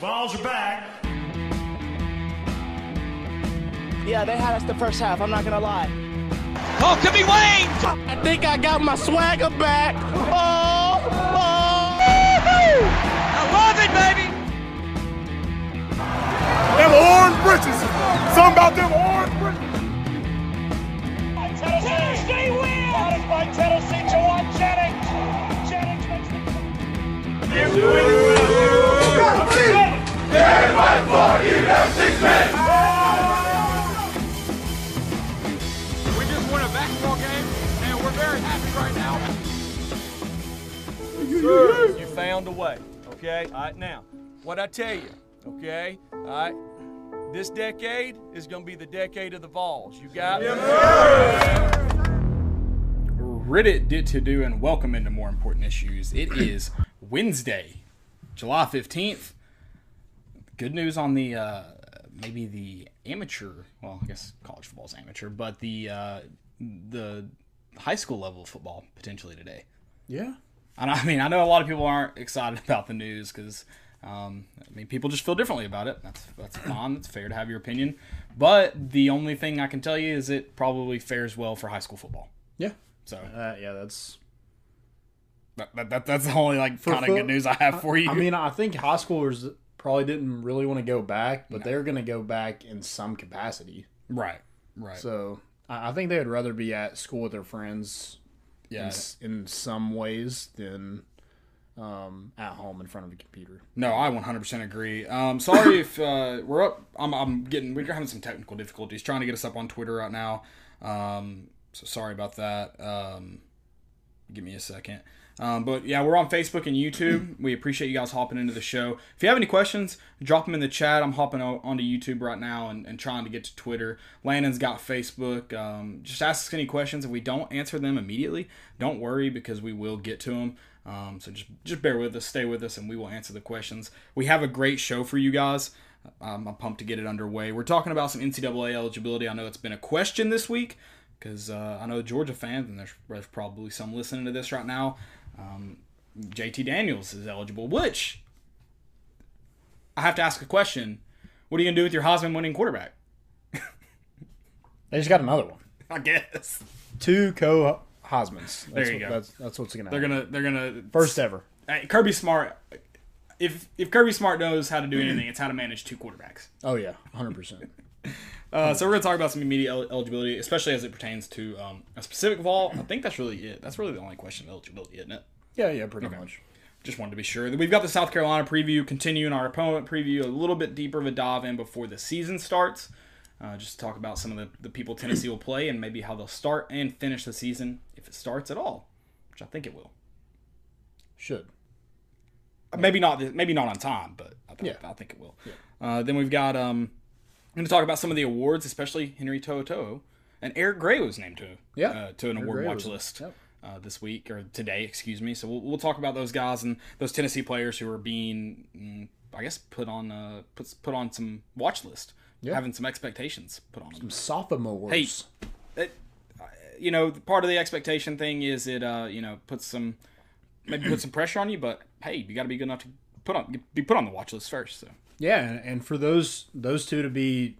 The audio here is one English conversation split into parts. Balls are back. Yeah, they had us the first half, I'm not going to lie. Oh, could be Wayne! I think I got my swagger back. Oh, oh! I love it, baby! Them orange britches. Something about them orange britches. Tennessee wins! Product by Tennessee, Juwan Jennings. Jennings makes the... You win! Yeah, fight for you have 6 minutes. We just won a basketball game, and we're very happy right now. Sir, you found a way, okay? All right, now, what I tell you, okay? All right, this decade is going to be the decade of the Vols. You got it? Yes, sir. Reddit did to do, and welcome into More Important Issues. It is Wednesday, July 15th. Good news on the maybe the amateur, well, I guess college football is amateur, but the high school level of football potentially today. Yeah. And I mean, I know a lot of people aren't excited about the news because, I mean, people just feel differently about it. That's fine. It's fair to have your opinion. But the only thing I can tell you is it probably fares well for high school football. Yeah. So yeah, that's... That's the only like kind of good news I have for you. I mean, I think high schoolers... probably didn't really want to go back, but they're going to go back in some capacity. Right. So I think they would rather be at school with their friends in some ways than at home in front of a computer. No, I 100% agree. Sorry if we're up. We're having some technical difficulties trying to get us up on Twitter right now. So sorry about that. Give me a second. But yeah, we're on Facebook and YouTube. We appreciate you guys hopping into the show. If you have any questions, drop them in the chat. I'm hopping onto YouTube right now and trying to get to Twitter. Landon's got Facebook. Just ask us any questions. If we don't answer them immediately, don't worry because we will get to them. So just bear with us, stay with us, and we will answer the questions. We have a great show for you guys. I'm pumped to get it underway. We're talking about some NCAA eligibility. I know it's been a question this week because I know Georgia fans, and there's probably some listening to this right now. JT Daniels is eligible, which I have to ask a question. What are you going to do with your Heisman winning quarterback? They just got another one. I guess. Two co-Heismans. There you go. That's what's going to happen. They're gonna first ever. Kirby Smart, if Kirby Smart knows how to do anything, it's how to manage two quarterbacks. Oh, yeah. 100%. So we're going to talk about some immediate eligibility, especially as it pertains to a specific Vol. I think that's really it. That's really the only question of eligibility, isn't it? Yeah, pretty much. Just wanted to be sure. We've got the South Carolina preview, continuing our opponent preview, a little bit deeper of a dive in before the season starts, just to talk about some of the people Tennessee will play and maybe how they'll start and finish the season, if it starts at all, which I think it will. Should. Maybe not on time, but I think it will. Yeah. Then we've got... I'm going to talk about some of the awards, especially Henry To'oto'o. And Eric Gray was named to an Eric award Gray watch list this week, or today, excuse me. So we'll talk about those guys and those Tennessee players who are being, I guess, put on some watch list, having some expectations put on them. Some sophomores. Hey, part of the expectation thing is it, puts some pressure on you, but hey, you got to be good enough to be put on the watch list first, so. Yeah, and for those two to be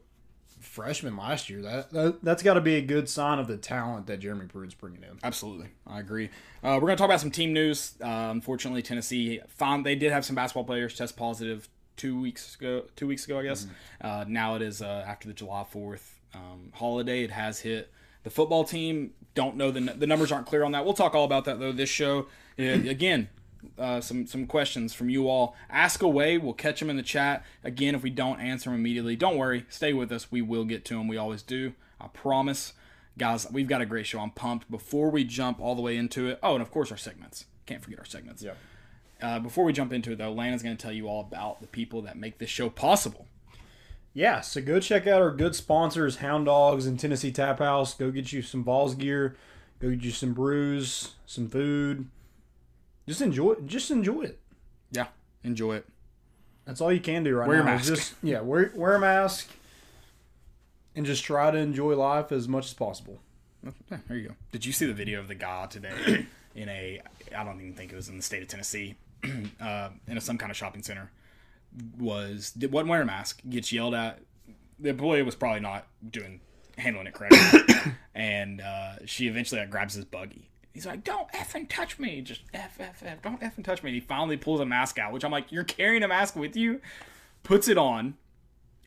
freshmen last year, that's got to be a good sign of the talent that Jeremy Pruitt's bringing in. Absolutely, I agree. We're going to talk about some team news. Unfortunately, Tennessee they did have some basketball players test positive two weeks ago, I guess. Mm-hmm. Now it is after the July 4th holiday. It has hit the football team. Don't know the numbers aren't clear on that. We'll talk all about that though this show. Again. Some questions from you all. Ask away. We'll catch them in the chat. Again, if we don't answer them immediately, don't worry. Stay with us. We will get to them. We always do. I promise. Guys, we've got a great show. I'm pumped. Before we jump all the way into it, and of course our segments. Can't forget our segments. Yeah. Before we jump into it, though, Lana's going to tell you all about the people that make this show possible. Yeah, so go check out our good sponsors, Hound Dogs and Tennessee Tap House. Go get you some Vols gear. Go get you some brews, some food. Just enjoy it. Yeah, enjoy it. That's all you can do right now. Wear your mask. Wear a mask and just try to enjoy life as much as possible. Yeah, there you go. Did you see the video of the guy today I don't even think it was in the state of Tennessee, in some kind of shopping center? was wouldn't wear a mask, gets yelled at. The employee was probably not handling it correctly. And she eventually grabs his buggy. He's like, don't effing touch me. Just F. Don't effing touch me. And he finally pulls a mask out, which I'm like, you're carrying a mask with you? Puts it on.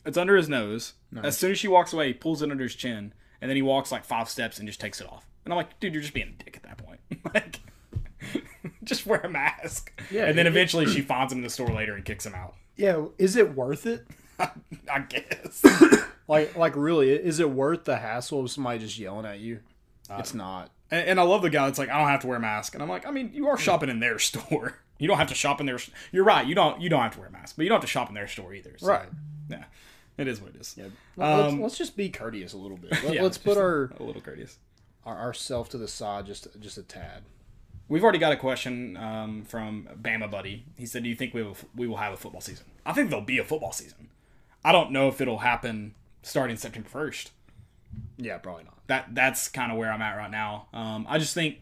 It's under his nose. Nice. As soon as she walks away, he pulls it under his chin. And then he walks like 5 steps and just takes it off. And I'm like, dude, you're just being a dick at that point. Like, just wear a mask. Yeah, and then eventually she finds him in the store later and kicks him out. Yeah. Is it worth it? I guess. like really, is it worth the hassle of somebody just yelling at you? It's not. And I love the guy that's like, I don't have to wear a mask. And I'm like, I mean, you are shopping in their store. You don't have to shop in their store. You're right. You don't have to wear a mask, but you don't have to shop in their store either. So, right. Yeah. It is what it is. Yeah. Let's just be courteous a little bit. Let's put ourself to the side just a tad. We've already got a question from Bama Buddy. He said, do you think we will have a football season? I think there'll be a football season. I don't know if it'll happen starting September 1st. Yeah, probably not. That's kind of where I'm at right now. I just think,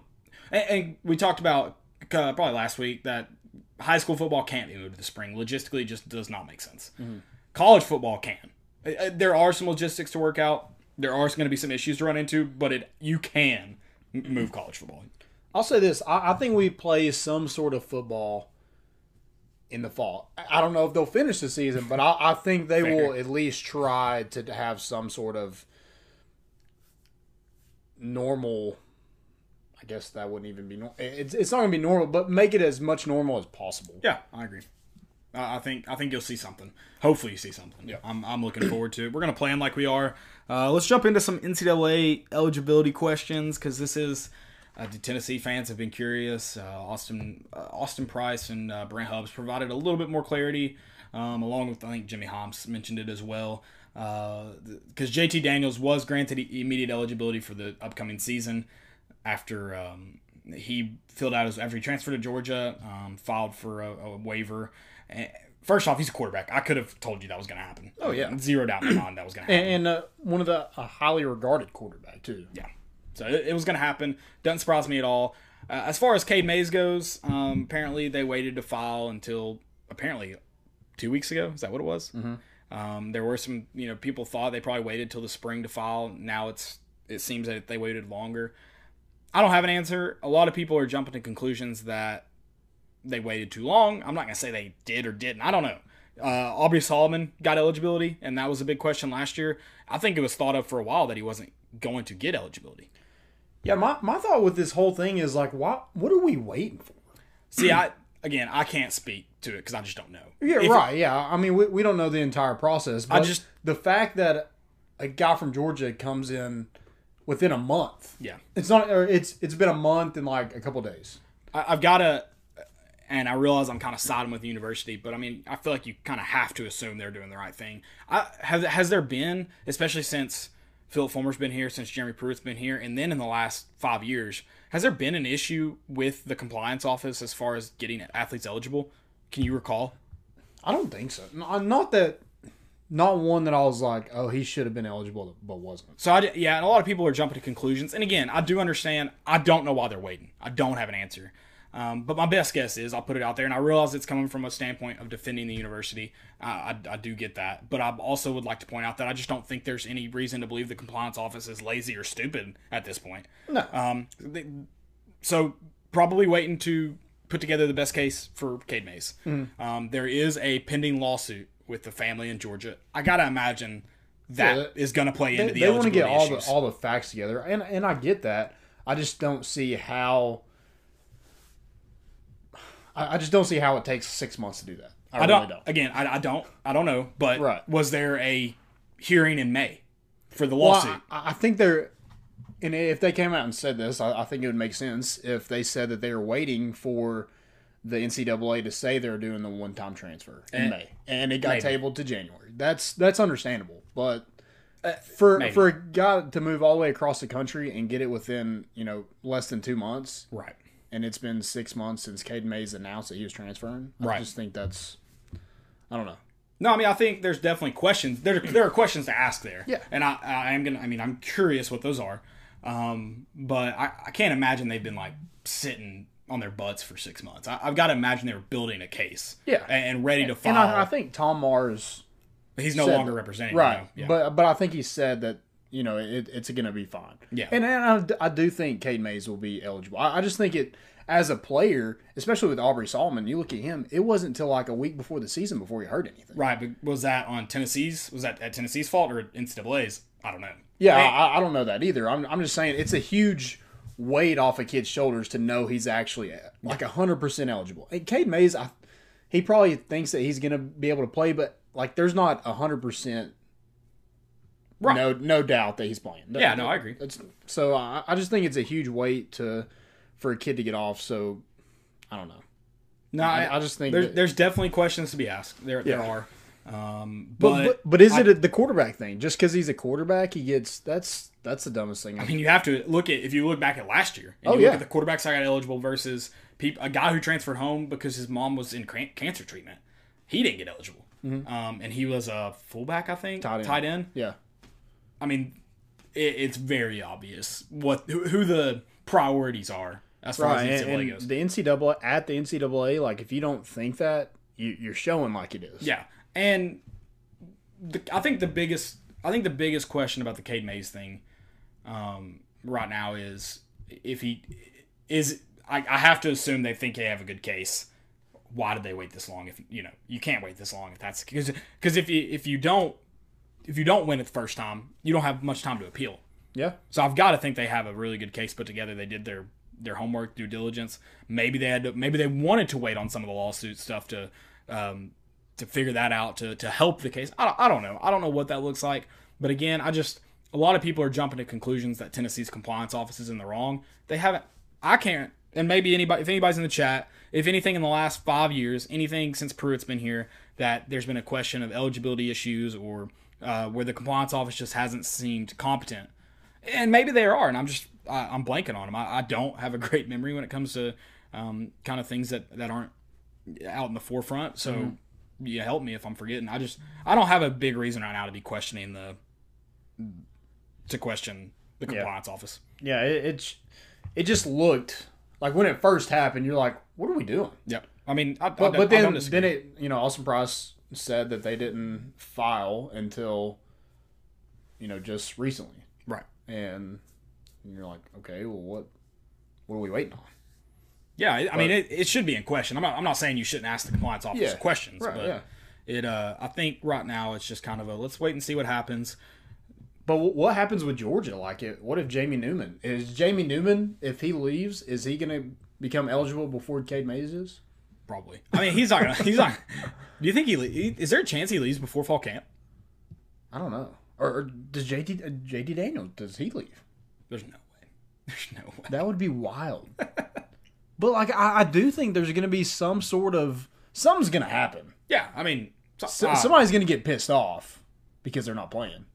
and we talked about probably last week, that high school football can't be moved to the spring. Logistically, it just does not make sense. Mm-hmm. College football can. There are some logistics to work out. There are going to be some issues to run into, but you can move college football. I'll say this. I think we play some sort of football in the fall. I don't know if they'll finish the season, but I think they will at least try to have some sort of normal. I guess that wouldn't even be normal. It's not going to be normal, but make it as much normal as possible. Yeah, I agree. I think you'll see something. Hopefully you see something. Yeah. I'm looking forward to it. We're going to plan like we are. Let's jump into some NCAA eligibility questions, because this is the Tennessee fans have been curious. Austin Price and Brent Hubs provided a little bit more clarity, along with, I think, Jimmy Homps mentioned it as well. Because JT Daniels was granted immediate eligibility for the upcoming season after he filled out after he transferred to Georgia, filed for a waiver. First off, he's a quarterback. I could have told you that was going to happen. Oh, yeah. Zeroed out my mind that was going to happen. And one of the highly regarded quarterback, too. Yeah. So it was going to happen. Doesn't surprise me at all. As far as Cade Mays goes, apparently they waited to file until apparently 2 weeks ago. Is that what it was? Mm-hmm. There were some, people thought they probably waited till the spring to file. Now it seems that they waited longer. I don't have an answer. A lot of people are jumping to conclusions that they waited too long. I'm not going to say they did or didn't. I don't know. Aubrey Solomon got eligibility, and that was a big question last year. I think it was thought of for a while that he wasn't going to get eligibility. Yeah, my thought with this whole thing is, like, what are we waiting for? See, I can't speak to it because I just don't know. Yeah, I mean, we don't know the entire process. But the fact that a guy from Georgia comes in within a month. Yeah. It's been a month and, like, a couple days. I've got to... And I realize I'm kind of siding with the university, but I mean, I feel like you kind of have to assume they're doing the right thing. Has there been, especially since Philip Fulmer's been here, since Jeremy Pruitt's been here, and then in the last 5 years, has there been an issue with the compliance office as far as getting athletes eligible? Can you recall? I don't think so. Not one that I was like, oh, he should have been eligible, but wasn't. So, and a lot of people are jumping to conclusions. And again, I do understand. I don't know why they're waiting. I don't have an answer. But my best guess is, I'll put it out there, and I realize it's coming from a standpoint of defending the university. I do get that. But I also would like to point out that I just don't think there's any reason to believe the compliance office is lazy or stupid at this point. No. So probably waiting to put together the best case for Cade Mays. Mm-hmm. There is a pending lawsuit with the family in Georgia. I got to imagine that is going to play into the eligibility issues. They want to get all the facts together, and I get that. I just don't see how... I just don't see how it takes 6 months to do that. I really don't. Again, I don't know. But was there a hearing in May for the lawsuit? Well, I think there. And if they came out and said this, I think it would make sense if they said that they were waiting for the NCAA to say they're doing the one-time transfer in May, and it got tabled to January. That's understandable. But for a guy to move all the way across the country and get it within less than 2 months, right? And it's been 6 months since Cade Mays announced that he was transferring. I just think that's, I don't know. No, I mean, I think there's definitely questions. There are questions to ask there. Yeah. And I'm curious what those are. But I can't imagine they've been, like, sitting on their butts for 6 months. I've got to imagine they were building a case, and ready to file. And I think Tom Marrs, he's no longer representing, right? You know? But I think he said that it's going to be fine. Yeah, and I do think Cade Mays will be eligible. I just think it as a player, especially with Aubrey Solomon, you look at him. It wasn't until like a week before the season before he heard anything. Right, but was that on Tennessee's? Was that at Tennessee's fault or NCAA's? I don't know. Yeah, I don't know that either. I'm just saying it's a huge weight off a kid's shoulders to know he's actually like 100% eligible. And Cade Mays, he probably thinks that he's going to be able to play, but like there's not 100%, right? No doubt that he's playing. I agree. So I just think it's a huge weight for a kid to get off. So I don't know. No, I just think there's definitely questions to be asked. There are. But is it the quarterback thing? Just because he's a quarterback, he gets that's the dumbest thing. I mean, you have to look at if you look back at last year. And you look at the quarterbacks that got eligible versus a guy who transferred home because his mom was in cancer treatment. He didn't get eligible, and he was a fullback, I think, tight end. Yeah, I mean, it's very obvious who the priorities are as far as NCAA goes. The NCAA at the NCAA, like if you don't think that, you're showing like it is. Yeah. And I think the biggest question about the Cade Mays thing right now is if he is. I have to assume they think they have a good case. Why did they wait this long? If you can't wait this long if that's because if you don't win it the first time, you don't have much time to appeal. Yeah. So I've got to think they have a really good case put together. They did their homework, due diligence. Maybe they wanted to wait on some of the lawsuit stuff to figure that out, to help the case. I don't know. I don't know what that looks like. But again, a lot of people are jumping to conclusions that Tennessee's compliance office is in the wrong. They haven't, I can't, and maybe if anybody's in the chat, if anything in the last 5 years, anything since Pruitt's been here, that there's been a question of eligibility issues or where the compliance office just hasn't seemed competent. And maybe there are, and I'm blanking on them. I don't have a great memory when it comes to kind of things that aren't out in the forefront. So, you help me if I'm forgetting. I don't have a big reason right now to be questioning the compliance office. Yeah, it just looked like when it first happened, you're like, what are we doing? Yeah, I mean, but then it Austin Price said that they didn't file until just recently, right? And you're like, okay, well, what are we waiting on? Yeah, it should be in question. I'm not saying you shouldn't ask the compliance officer questions, right, but I think right now it's just kind of a let's wait and see what happens. But what happens with Georgia? Like, what if Jamie Newman? Is Jamie Newman, if he leaves, is he going to become eligible before Cade Mays is? Probably. I mean, he's not going to. Do you think is there a chance he leaves before fall camp? I don't know. Or does JT Daniels, does he leave? There's no way. That would be wild. But, like, I do think there's going to be some sort of – something's going to happen. Yeah, I mean – somebody's going to get pissed off because they're not playing.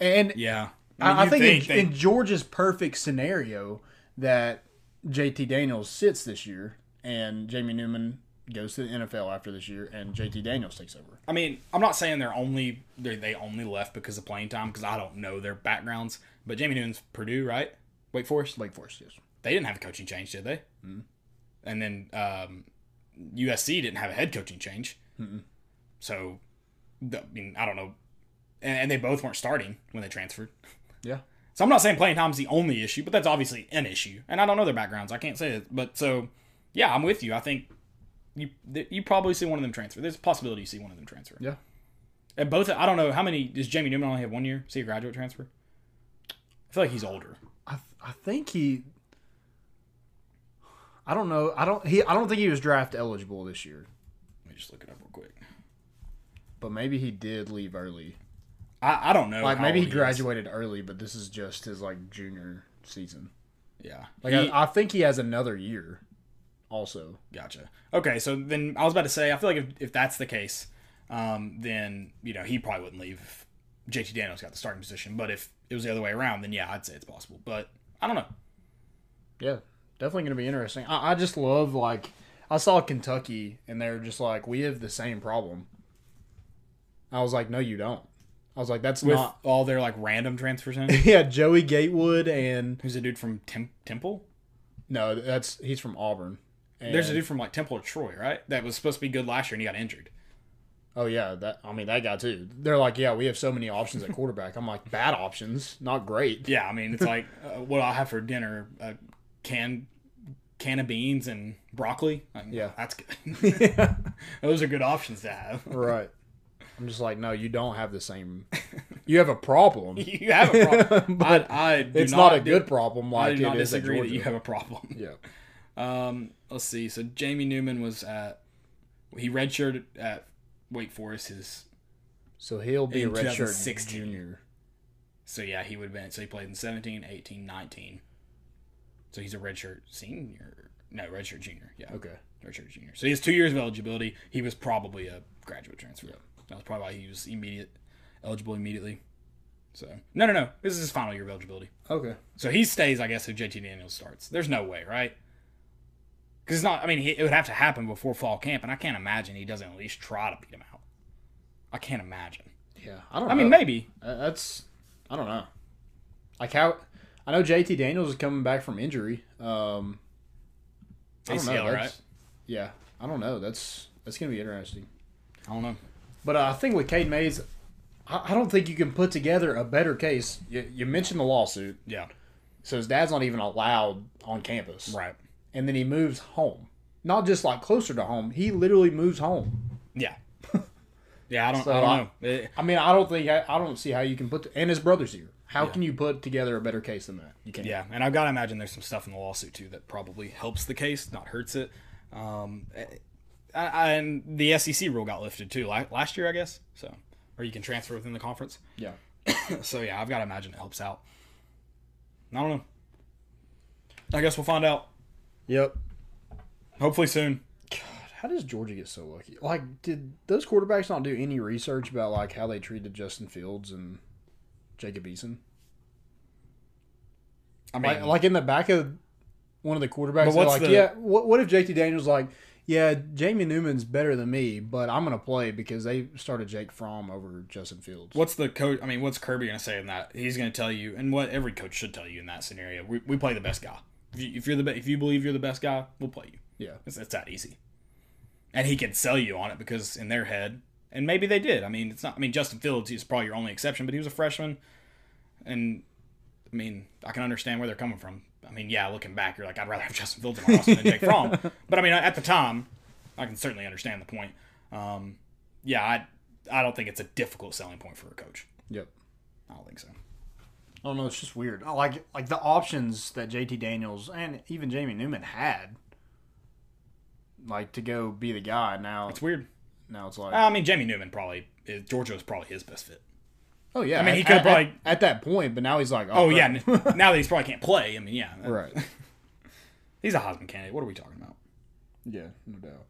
And yeah, I think in Georgia's perfect scenario that JT Daniels sits this year and Jamie Newman goes to the NFL after this year and JT Daniels takes over. I mean, I'm not saying they only left because of playing time because I don't know their backgrounds. But Jamie Newman's Purdue, right? Wake Forest? Wake Forest, yes. They didn't have a coaching change, did they? Mm-hmm. And then USC didn't have a head coaching change. Mm-mm. So, I mean, I don't know. And they both weren't starting when they transferred. Yeah. So I'm not saying playing time is the only issue, but that's obviously an issue. And I don't know their backgrounds. I can't say it. But so, yeah, I'm with you. I think you probably see one of them transfer. There's a possibility you see one of them transfer. Yeah. And both, I don't know, how many, does Jamie Newman only have 1 year? See a graduate transfer? I feel like he's older. I think he... I don't know. I don't think he was draft eligible this year. Let me just look it up real quick. But maybe he did leave early. I don't know. Like maybe he graduated early, but this is just his like junior season. Yeah. Like I think he has another year also. Gotcha. Okay, so then I was about to say I feel like if that's the case, then he probably wouldn't leave if JT Daniels got the starting position. But if it was the other way around, then yeah, I'd say it's possible. But I don't know. Yeah. Definitely going to be interesting. I just love, like, I saw Kentucky, and they're just like, we have the same problem. I was like, no, you don't. I was like, that's with not... all their, like, random transfers in? Yeah, Joey Gatewood and... Who's a dude from Temple? No, that's he's from Auburn. And there's a dude from like Temple or Troy, right? That was supposed to be good last year and he got injured. Oh yeah, that guy too. They're like, yeah, we have so many options at quarterback. I'm like, bad options, not great. Yeah, I mean, it's like what I'll have for dinner: a can of beans and broccoli. Like, yeah, that's good. Yeah. Those are good options to have. Right. I'm just like, no, you don't have the same. You have a problem. You have a problem. But it's not a good problem. Like I do not disagree that you have a problem. Yeah. Let's see. So Jamie Newman he redshirted at Wake Forest so he'll be a redshirt junior. So yeah, he would have been. So he played in 17, 18, 19. So he's a redshirt senior. No, redshirt junior. Yeah. Okay. Redshirt junior. So he has 2 years of eligibility. He was probably a graduate transfer. Yeah. That was probably why he was eligible immediately. So no. This is his final year of eligibility. Okay. So he stays, I guess, if JT Daniels starts. There's no way, right? Because it's not. I mean, it would have to happen before fall camp, and I can't imagine he doesn't at least try to beat him out. I can't imagine. Yeah, I don't know. I mean, maybe that's. I don't know. Like how I know JT Daniels is coming back from injury. ACL, I don't know, right? Yeah, I don't know. That's gonna be interesting. I don't know. But I think with Cade Mays, I don't think you can put together a better case. You mentioned the lawsuit. Yeah. So his dad's not even allowed on campus. Right. And then he moves home. Not just like closer to home. He literally moves home. Yeah. Yeah, I don't know. I mean, I don't see how you can put – and his brother's here. How can you put together a better case than that? You can't. Yeah, and I've got to imagine there's some stuff in the lawsuit too that probably helps the case, not hurts it. And the SEC rule got lifted too last year, I guess. So, or you can transfer within the conference. Yeah. So yeah, I've got to imagine it helps out. I don't know. I guess we'll find out. Yep. Hopefully soon. God, how does Georgia get so lucky? Like, did those quarterbacks not do any research about like how they treated Justin Fields and Jacob Eason? I mean, like in the back of one of the quarterbacks, they're like, yeah. What if JT Daniels like? Yeah, Jamie Newman's better than me, but I'm going to play because they started Jake Fromm over Justin Fields. What's the coach? I mean, what's Kirby going to say in that? He's going to tell you, and what every coach should tell you in that scenario, we play the best guy. If you believe you're the best guy, we'll play you. Yeah. It's that easy. And he can sell you on it because in their head, and maybe they did. I mean, it's not. I mean, Justin Fields is probably your only exception, but he was a freshman. And, I mean, I can understand where they're coming from. I mean, yeah, looking back, you're like, I'd rather have Justin Fields on my roster than Jake Fromm. But, I mean, at the time, I can certainly understand the point. I don't think it's a difficult selling point for a coach. Yep. I don't think so. I don't know. It's just weird. Like the options that JT Daniels and even Jamie Newman had, like, to go be the guy now. It's weird. Now it's like. I mean, Jamie Newman probably, Georgia was probably his best fit. Oh, yeah. I mean, he could probably... At that point, but now he's like... Oh, yeah. Now that he's probably can't play, I mean, yeah. Right. He's a Heisman candidate. What are we talking about? Yeah, no doubt.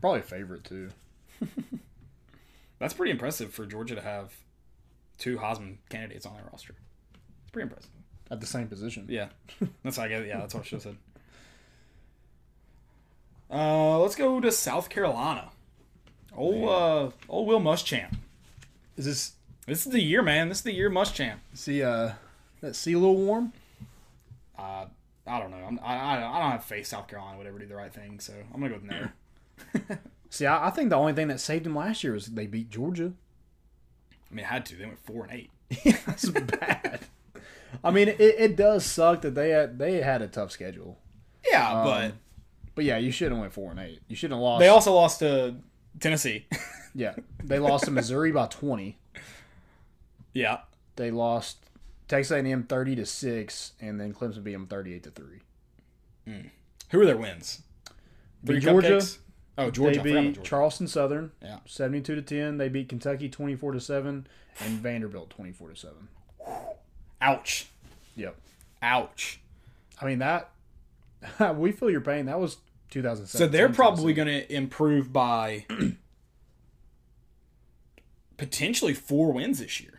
Probably a favorite, too. That's pretty impressive for Georgia to have two Heisman candidates on their roster. It's pretty impressive. At the same position. Yeah. That's how I get it. Yeah, that's what I should have said. Let's go to South Carolina. Old Will Muschamp. Is this... This is the year, man. This is the year Muschamp. See, that sea a little warm? I don't know. I don't have faith South Carolina would ever do the right thing, so I'm going to go with no. See, I think the only thing that saved them last year was they beat Georgia. I mean, it had to. They went 4-8. Yeah, that's bad. I mean, it does suck that they had a tough schedule. Yeah, But, yeah, you shouldn't have went 4-8. You shouldn't have lost. They also lost to Tennessee. Yeah. They lost to Missouri by 20. Yeah, they lost Texas A&M 30-6, and then Clemson beat them 38-3. Who are their wins? Georgia. Cupcakes? Oh, Georgia. They beat Charleston Southern. Yeah, 72-10. They beat Kentucky 24-7, and Vanderbilt 24-7. Ouch. Yep. Ouch. I mean that. We feel your pain. That was 2007. So they're probably going to improve by potentially 4 wins this year.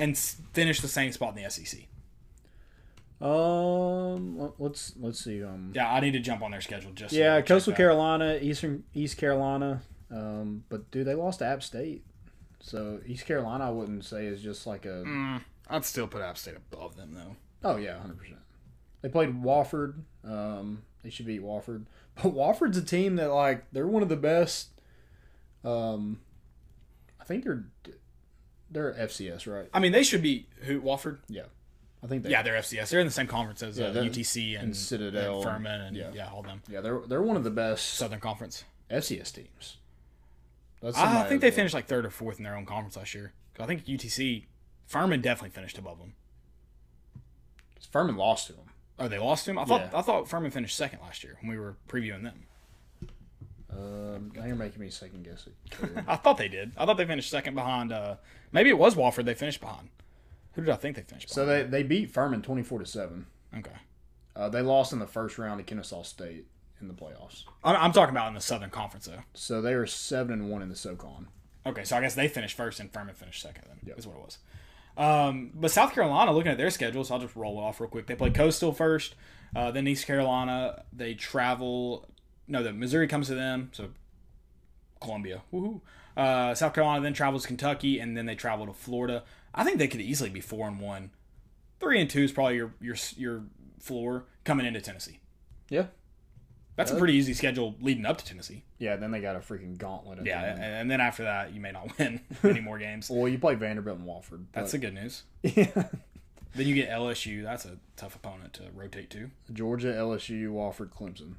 And finish the same spot in the SEC. Let's see. Yeah, I need to jump on their schedule. Coastal Carolina, East Carolina. But dude, they lost to App State, so East Carolina I wouldn't say is just like a. I'd still put App State above them though. Oh yeah, 100%. They played Wofford. They should beat Wofford. But Wofford's a team that, like, they're one of the best. I think they're FCS, right? I mean, they should beat who? Wofford? Yeah. I think they. Yeah, they're FCS. They're in the same conference as UTC and Citadel and Furman and yeah, all them. Yeah, they're one of the best Southern Conference FCS teams. I think they finished like third or fourth in their own conference last year. I think UTC, Furman definitely finished above them. Furman lost to them. Oh, they lost to them? I thought Furman finished second last year when we were previewing them. Now you're making me second guess it. I thought they did. I thought they finished second behind. Maybe it was Wofford they finished behind. Who did I think they finished behind? So they beat Furman 24-7. Okay. They lost in the first round to Kennesaw State in the playoffs. I'm talking about in the Southern Conference, though. So they were 7-1 in the SoCon. Okay, so I guess they finished first and Furman finished second, then, is what it was. But South Carolina, looking at their schedules, I'll just roll it off real quick. They play Coastal first, then East Carolina. They travel. No, the Missouri comes to them, so Columbia. Woohoo. South Carolina then travels to Kentucky, and then they travel to Florida. I think they could easily be 4-1. 3-2 is probably your floor coming into Tennessee. Yeah. That's a pretty easy schedule leading up to Tennessee. Yeah, then they got a freaking gauntlet. Yeah, and then after that, you may not win any more games. Well, you play Vanderbilt and Wofford. That's the good news. Yeah. Then you get LSU. That's a tough opponent to rotate to. Georgia, LSU, Wofford, Clemson.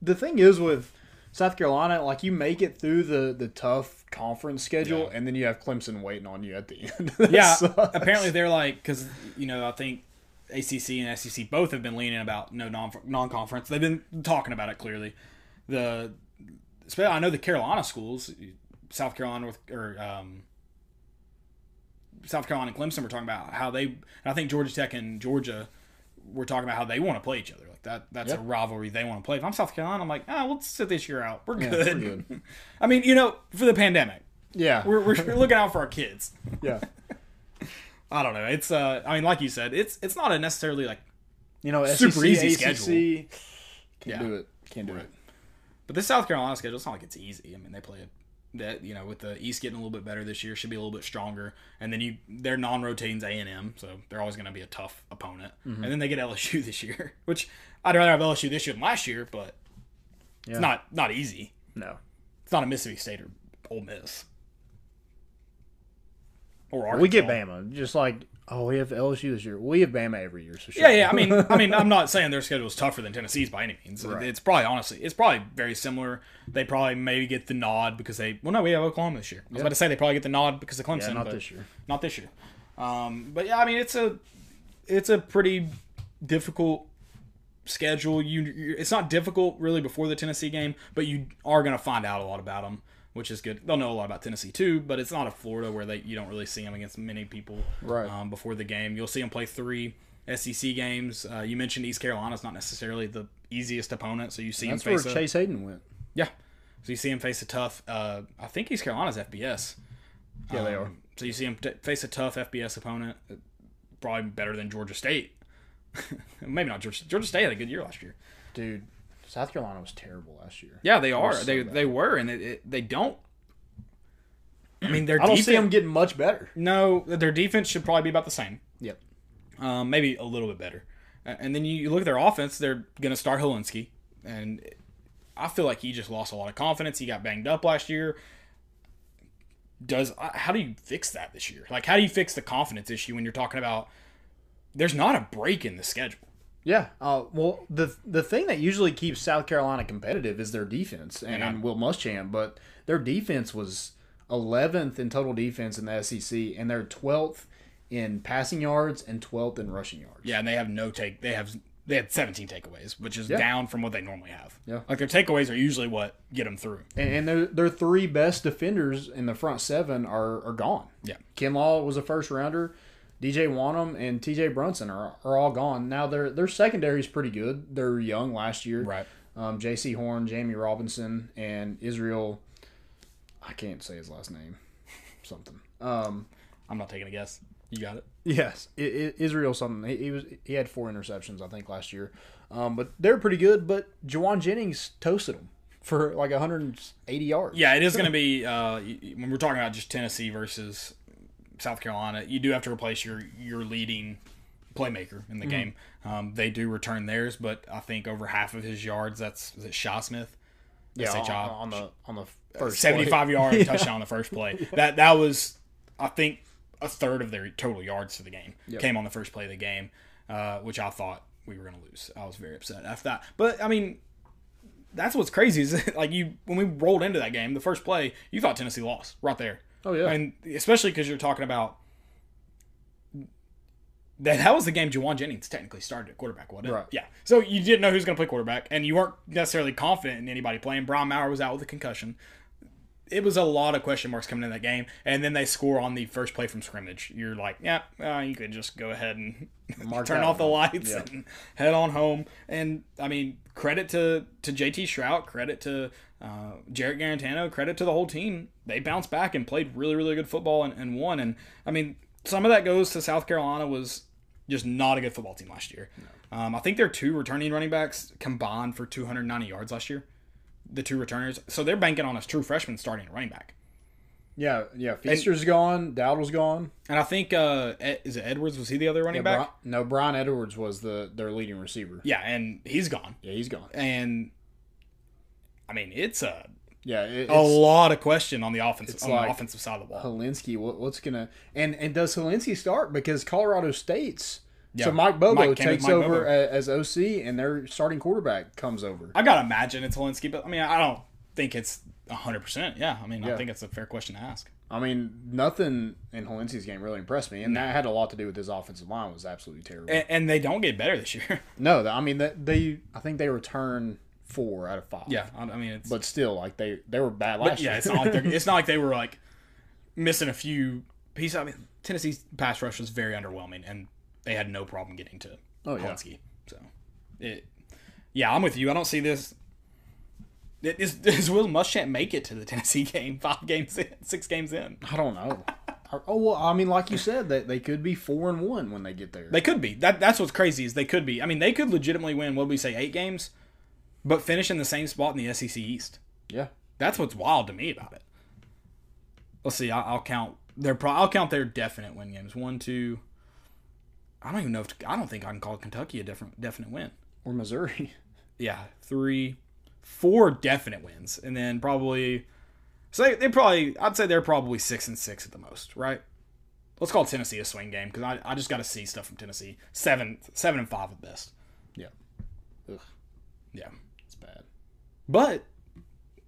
The thing is with South Carolina, like you make it through the tough conference schedule, and then you have Clemson waiting on you at the end. Yeah, sucks. Apparently they're like, because, I think ACC and SEC both have been leaning about no non-conference. They've been talking about it clearly. I know the Carolina schools, South Carolina and Clemson were talking about how they, and I think Georgia Tech and Georgia were talking about how they want to play each other. Like that's a rivalry they want to play. If I'm South Carolina, I'm like, we'll sit this year out. We're good. We're good. I mean, for the pandemic. Yeah. We're looking out for our kids. Yeah. I don't know. It's I mean, like you said, it's not a necessarily like super SEC, easy ACC, schedule. Can't do it. But the South Carolina schedule, it's not like it's easy. I mean, they play it. That with the East getting a little bit better this year, should be a little bit stronger. And then their non-rotation's A&M, so they're always going to be a tough opponent. Mm-hmm. And then they get LSU this year, which I'd rather have LSU this year than last year, but it's not easy. No, it's not a Mississippi State or Ole Miss. Or Arkansas. We get Bama, just like we have LSU this year. We have Bama every year, so sure. Yeah. I mean, I'm not saying their schedule is tougher than Tennessee's by any means. Right. It's probably very similar. They probably maybe get the nod because we have Oklahoma this year. I was about to say they probably get the nod because of Clemson, but this year. Not this year. But yeah, I mean, it's a pretty difficult schedule. It's not difficult really before the Tennessee game, but you are going to find out a lot about them. Which is good. They'll know a lot about Tennessee too, but it's not a Florida where you don't really see them against many people before the game. You'll see them play 3 SEC games. You mentioned East Carolina's not necessarily the easiest opponent, so you see them face. That's where Chase Hayden went. Yeah, so you see him face a tough. I think East Carolina's FBS. Yeah, they are. So you see him face a tough FBS opponent, probably better than Georgia State. Maybe not Georgia. Georgia State had a good year last year, dude. South Carolina was terrible last year. Yeah, they are. So they were, and they don't. I mean, their defense, I don't see them getting much better. No, their defense should probably be about the same. Yep. Maybe a little bit better. And then you look at their offense, they're going to start Holinsky. And I feel like he just lost a lot of confidence. He got banged up last year. How do you fix that this year? Like, how do you fix the confidence issue when you're talking about there's not a break in the schedule? Yeah. Well, the thing that usually keeps South Carolina competitive is their defense and Will Muschamp, but their defense was 11th in total defense in the SEC, and they're 12th in passing yards and 12th in rushing yards. Yeah, and they have no take. They had 17 takeaways, which is down from what they normally have. Yeah, like their takeaways are usually what get them through. And their 3 best defenders in the front 7 are gone. Yeah, Kinlaw was a first rounder. D.J. Wonnum and T.J. Brunson are all gone. Now, their secondary is pretty good. They're young last year. Right. J.C. Horn, Jamie Robinson, and Israel. I can't say his last name. Something. I'm not taking a guess. You got it? Yes. Israel something. He had 4 interceptions, I think, last year. But they're pretty good. But Juwan Jennings toasted them for like 180 yards. Yeah, it is going to be when we're talking about just Tennessee versus – South Carolina, you do have to replace your leading playmaker in the game. They do return theirs, but I think over half of his yards, that's Shi Smith. Yeah, on the first 75-yard touchdown on the first play. Yeah. That was, I think, a third of their total yards to the game came on the first play of the game, which I thought we were going to lose. I was very upset after that. But, I mean, that's what's crazy is that, like, when we rolled into that game, the first play, you thought Tennessee lost right there. Oh, yeah. And especially because you're talking about that was the game Juwan Jennings technically started at quarterback, wasn't it? Right. Yeah. So you didn't know who's going to play quarterback, and you weren't necessarily confident in anybody playing. Brian Maurer was out with a concussion. It was a lot of question marks coming in that game, and then they score on the first play from scrimmage. You're like, yeah, you could just go ahead and turn off the lights and head on home. And, I mean, credit to JT Shrout, credit to Jarrett Garantano, credit to the whole team. They bounced back and played really, really good football and won. And, I mean, some of that goes to South Carolina was just not a good football team last year. No. I think their two returning running backs combined for 290 yards last year. The two returners, so they're banking on a true freshman starting at running back. Yeah. Feaster's gone. Dowdle's gone. And I think is it Edwards? Was he the other running back? Brian Edwards was their leading receiver. Yeah, and he's gone. Yeah, he's gone. And I mean, it's a lot of question on the offensive side of the ball. Helinski, what's gonna and does Helinski start because Colorado State's? Yeah. So Mike Bobo takes over as OC, and their starting quarterback comes over. I gotta imagine it's Helinski, but I mean, I don't think it's 100%. Yeah, I mean, I think it's a fair question to ask. I mean, nothing in Helinski's game really impressed me, and that had a lot to do with his offensive line was absolutely terrible. And they don't get better this year. No, I mean, I think they return 4 out of 5. Yeah, I mean, but still, like they were bad last year. Yeah, it's not like they were like missing a few pieces. I mean, Tennessee's pass rush was very underwhelming, and they had no problem getting to Helinski. So, I'm with you. I don't see this. Does Will Muschamp make it to the Tennessee game 6 games in? I don't know. Well, I mean, like you said, they could be 4-1 when they get there. They could be. That's what's crazy is they could be. I mean, they could legitimately win, what did we say, 8 games, but finish in the same spot in the SEC East. Yeah. That's what's wild to me about it. Let's see. I'll count their definite win games. 1, 2... I don't even know I don't think I can call Kentucky a definite win. Or Missouri. Yeah, 3, 4 definite wins. And then probably, I'd say they're probably 6-6 at the most, right? Let's call Tennessee a swing game because I just got to see stuff from Tennessee. 7-5 at best. Yeah. Ugh. Yeah. It's bad. But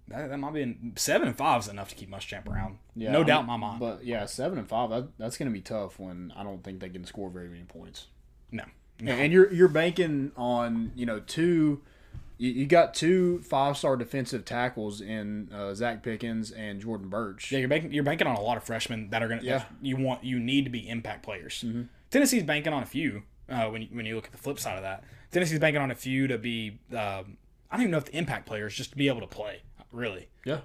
that might be 7-5 is enough to keep Muschamp around. Yeah, no doubt in my mind. But yeah, 7-5 that's going to be tough when I don't think they can score very many points. No. And you're banking on you got 2 5-star defensive tackles in Zach Pickens and Jordan Birch. Yeah, you're banking on a lot of freshmen that are going to. Yeah. You need to be impact players. Mm-hmm. Tennessee's banking on a few. When you look at the flip side of that, Tennessee's banking on a few to be. I don't even know if the impact players just to be able to play. Really? Yeah.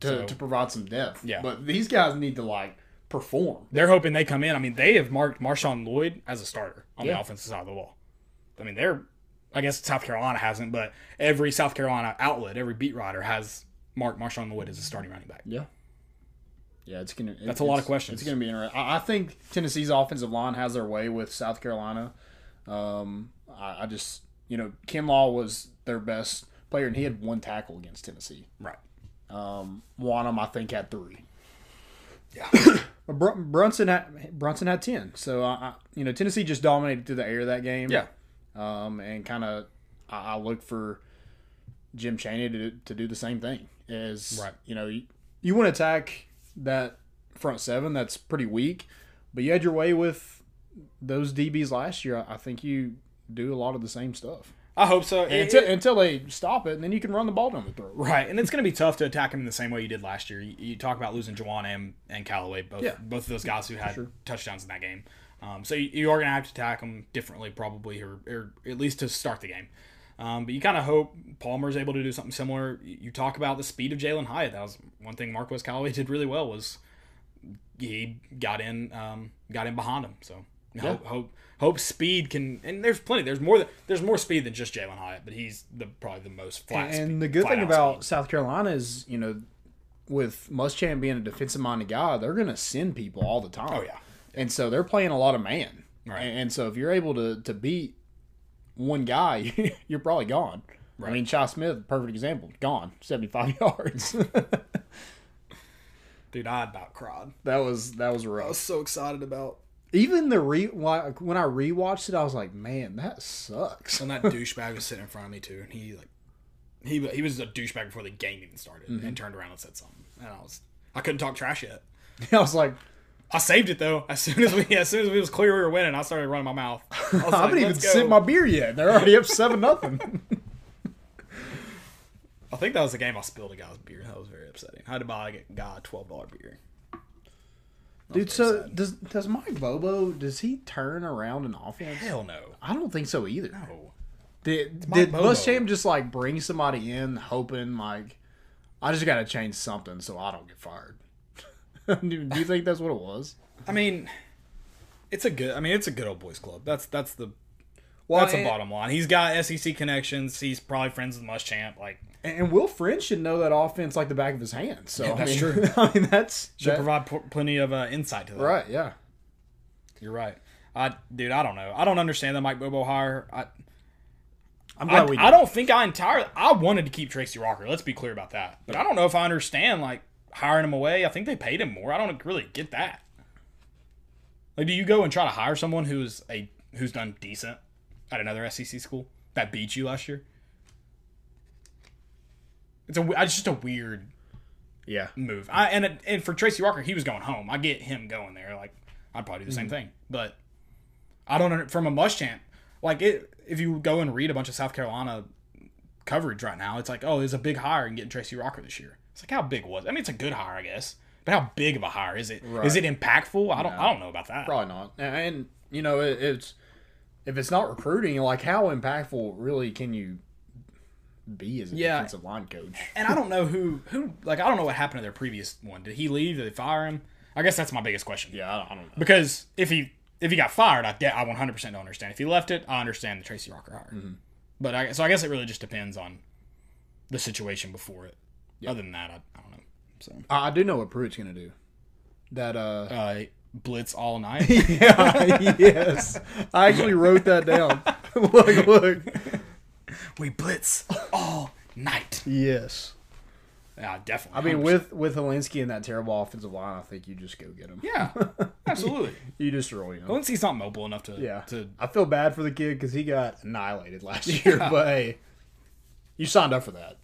To provide some depth. Yeah. But these guys need to, like, perform. They're hoping they come in. I mean, they have marked Marshawn Lloyd as a starter on the offensive side of the ball. I mean, I guess South Carolina hasn't, but every South Carolina outlet, every beat writer has marked Marshawn Lloyd as a starting running back. Yeah. Yeah, that's a lot of questions. It's going to be interesting. I think Tennessee's offensive line has their way with South Carolina. I just, Kinlaw was their best player, and he had 1 tackle against Tennessee. Right. Wonnum, I think, had 3. Yeah. Brunson had 10. So, Tennessee just dominated through the air that game. Yeah. And kind of I look for Jim Chaney to do the same thing. You want to attack that front seven that's pretty weak, but you had your way with those DBs last year. I think you do a lot of the same stuff. I hope so. Until they stop it, and then you can run the ball down the throat. Right, and it's going to be tough to attack him in the same way you did last year. You talk about losing Juwan and Callaway, both of those guys who had touchdowns in that game. So you are going to have to attack them differently probably, or at least to start the game. But you kind of hope Palmer's able to do something similar. You talk about the speed of Jalen Hyatt. That was one thing Marquise Callaway did really well was he got in behind him, so. Yeah. Hope speed can, and there's plenty. There's more speed than just Jalen Hyatt, but he's probably the most flat. And the good thing about South Carolina is, with Muschamp being a defensive minded guy, they're going to send people all the time. Oh yeah, and so they're playing a lot of man. Right. And so if you're able to beat one guy, you're probably gone. Right. I mean, Shi Smith, perfect example, gone, 75 yards. Dude, I about cried. That was rough. I was so excited about. Even when I rewatched it, I was like, man, that sucks. And that douchebag was sitting in front of me too, and he was a douchebag before the game even started, mm-hmm. and turned around and said something, and I couldn't talk trash yet. I was like, I saved it though. As soon as we was clear we were winning, I started running my mouth. I like, haven't even sipped my beer yet. They're already up 7-0. I think that was the game I spilled a guy's beer. That was very upsetting. I had to buy a guy a $12 beer. Dude, so sad. does Mike Bobo, does he turn around an offense? Hell no. I don't think so either. No. Did Muschamp just like bring somebody in hoping like, I just got to change something so I don't get fired? Do you think that's what it was? I mean, it's a good old boys club. That's the bottom line. He's got SEC connections. He's probably friends with Muschamp. Like, and Will French should know that offense like the back of his hand. So yeah, that's true. I mean, should provide plenty of insight to that. Right? Yeah, you're right. I don't know. I don't understand the Mike Bobo hire. I'm glad we did. I don't think I entirely. I wanted to keep Tracy Rocker. Let's be clear about that. But I don't know if I understand like hiring him away. I think they paid him more. I don't really get that. Like, do you go and try to hire someone who's done decent at another SEC school that beat you last year? It's just a weird move. And for Tracy Rocker, he was going home. I get him going there. Like, I'd probably do the same thing. But I don't – from a Muschamp, like, if you go and read a bunch of South Carolina coverage right now, it's like, oh, there's a big hire in getting Tracy Rocker this year. It's like, how big was it? I mean, it's a good hire, I guess. But how big of a hire is it? Right. Is it impactful? I don't know about that. Probably not. And, you know, it's – if it's not recruiting, like, how impactful really can you – B is a defensive line coach. And I don't know who like, I don't know what happened to their previous one. Did he leave? Did they fire him? I guess that's my biggest question. Yeah, I don't know. Because if he got fired, I 100% don't understand. If he left it, I understand the Tracy Rocker hire. Mm-hmm. But I guess it really just depends on the situation before it. Yeah. Other than that, I don't know. So I do know what Pruitt's going to do. That blitz all night. Yeah, yes. I actually wrote that down. Look. We blitz all night. Yes. Yeah, definitely. 100%. I mean, with Helinski and that terrible offensive line, I think you just go get him. Yeah, absolutely. You destroy him. Helinski's not mobile enough to... Yeah. I feel bad for the kid because he got annihilated last year, but hey, you signed up for that.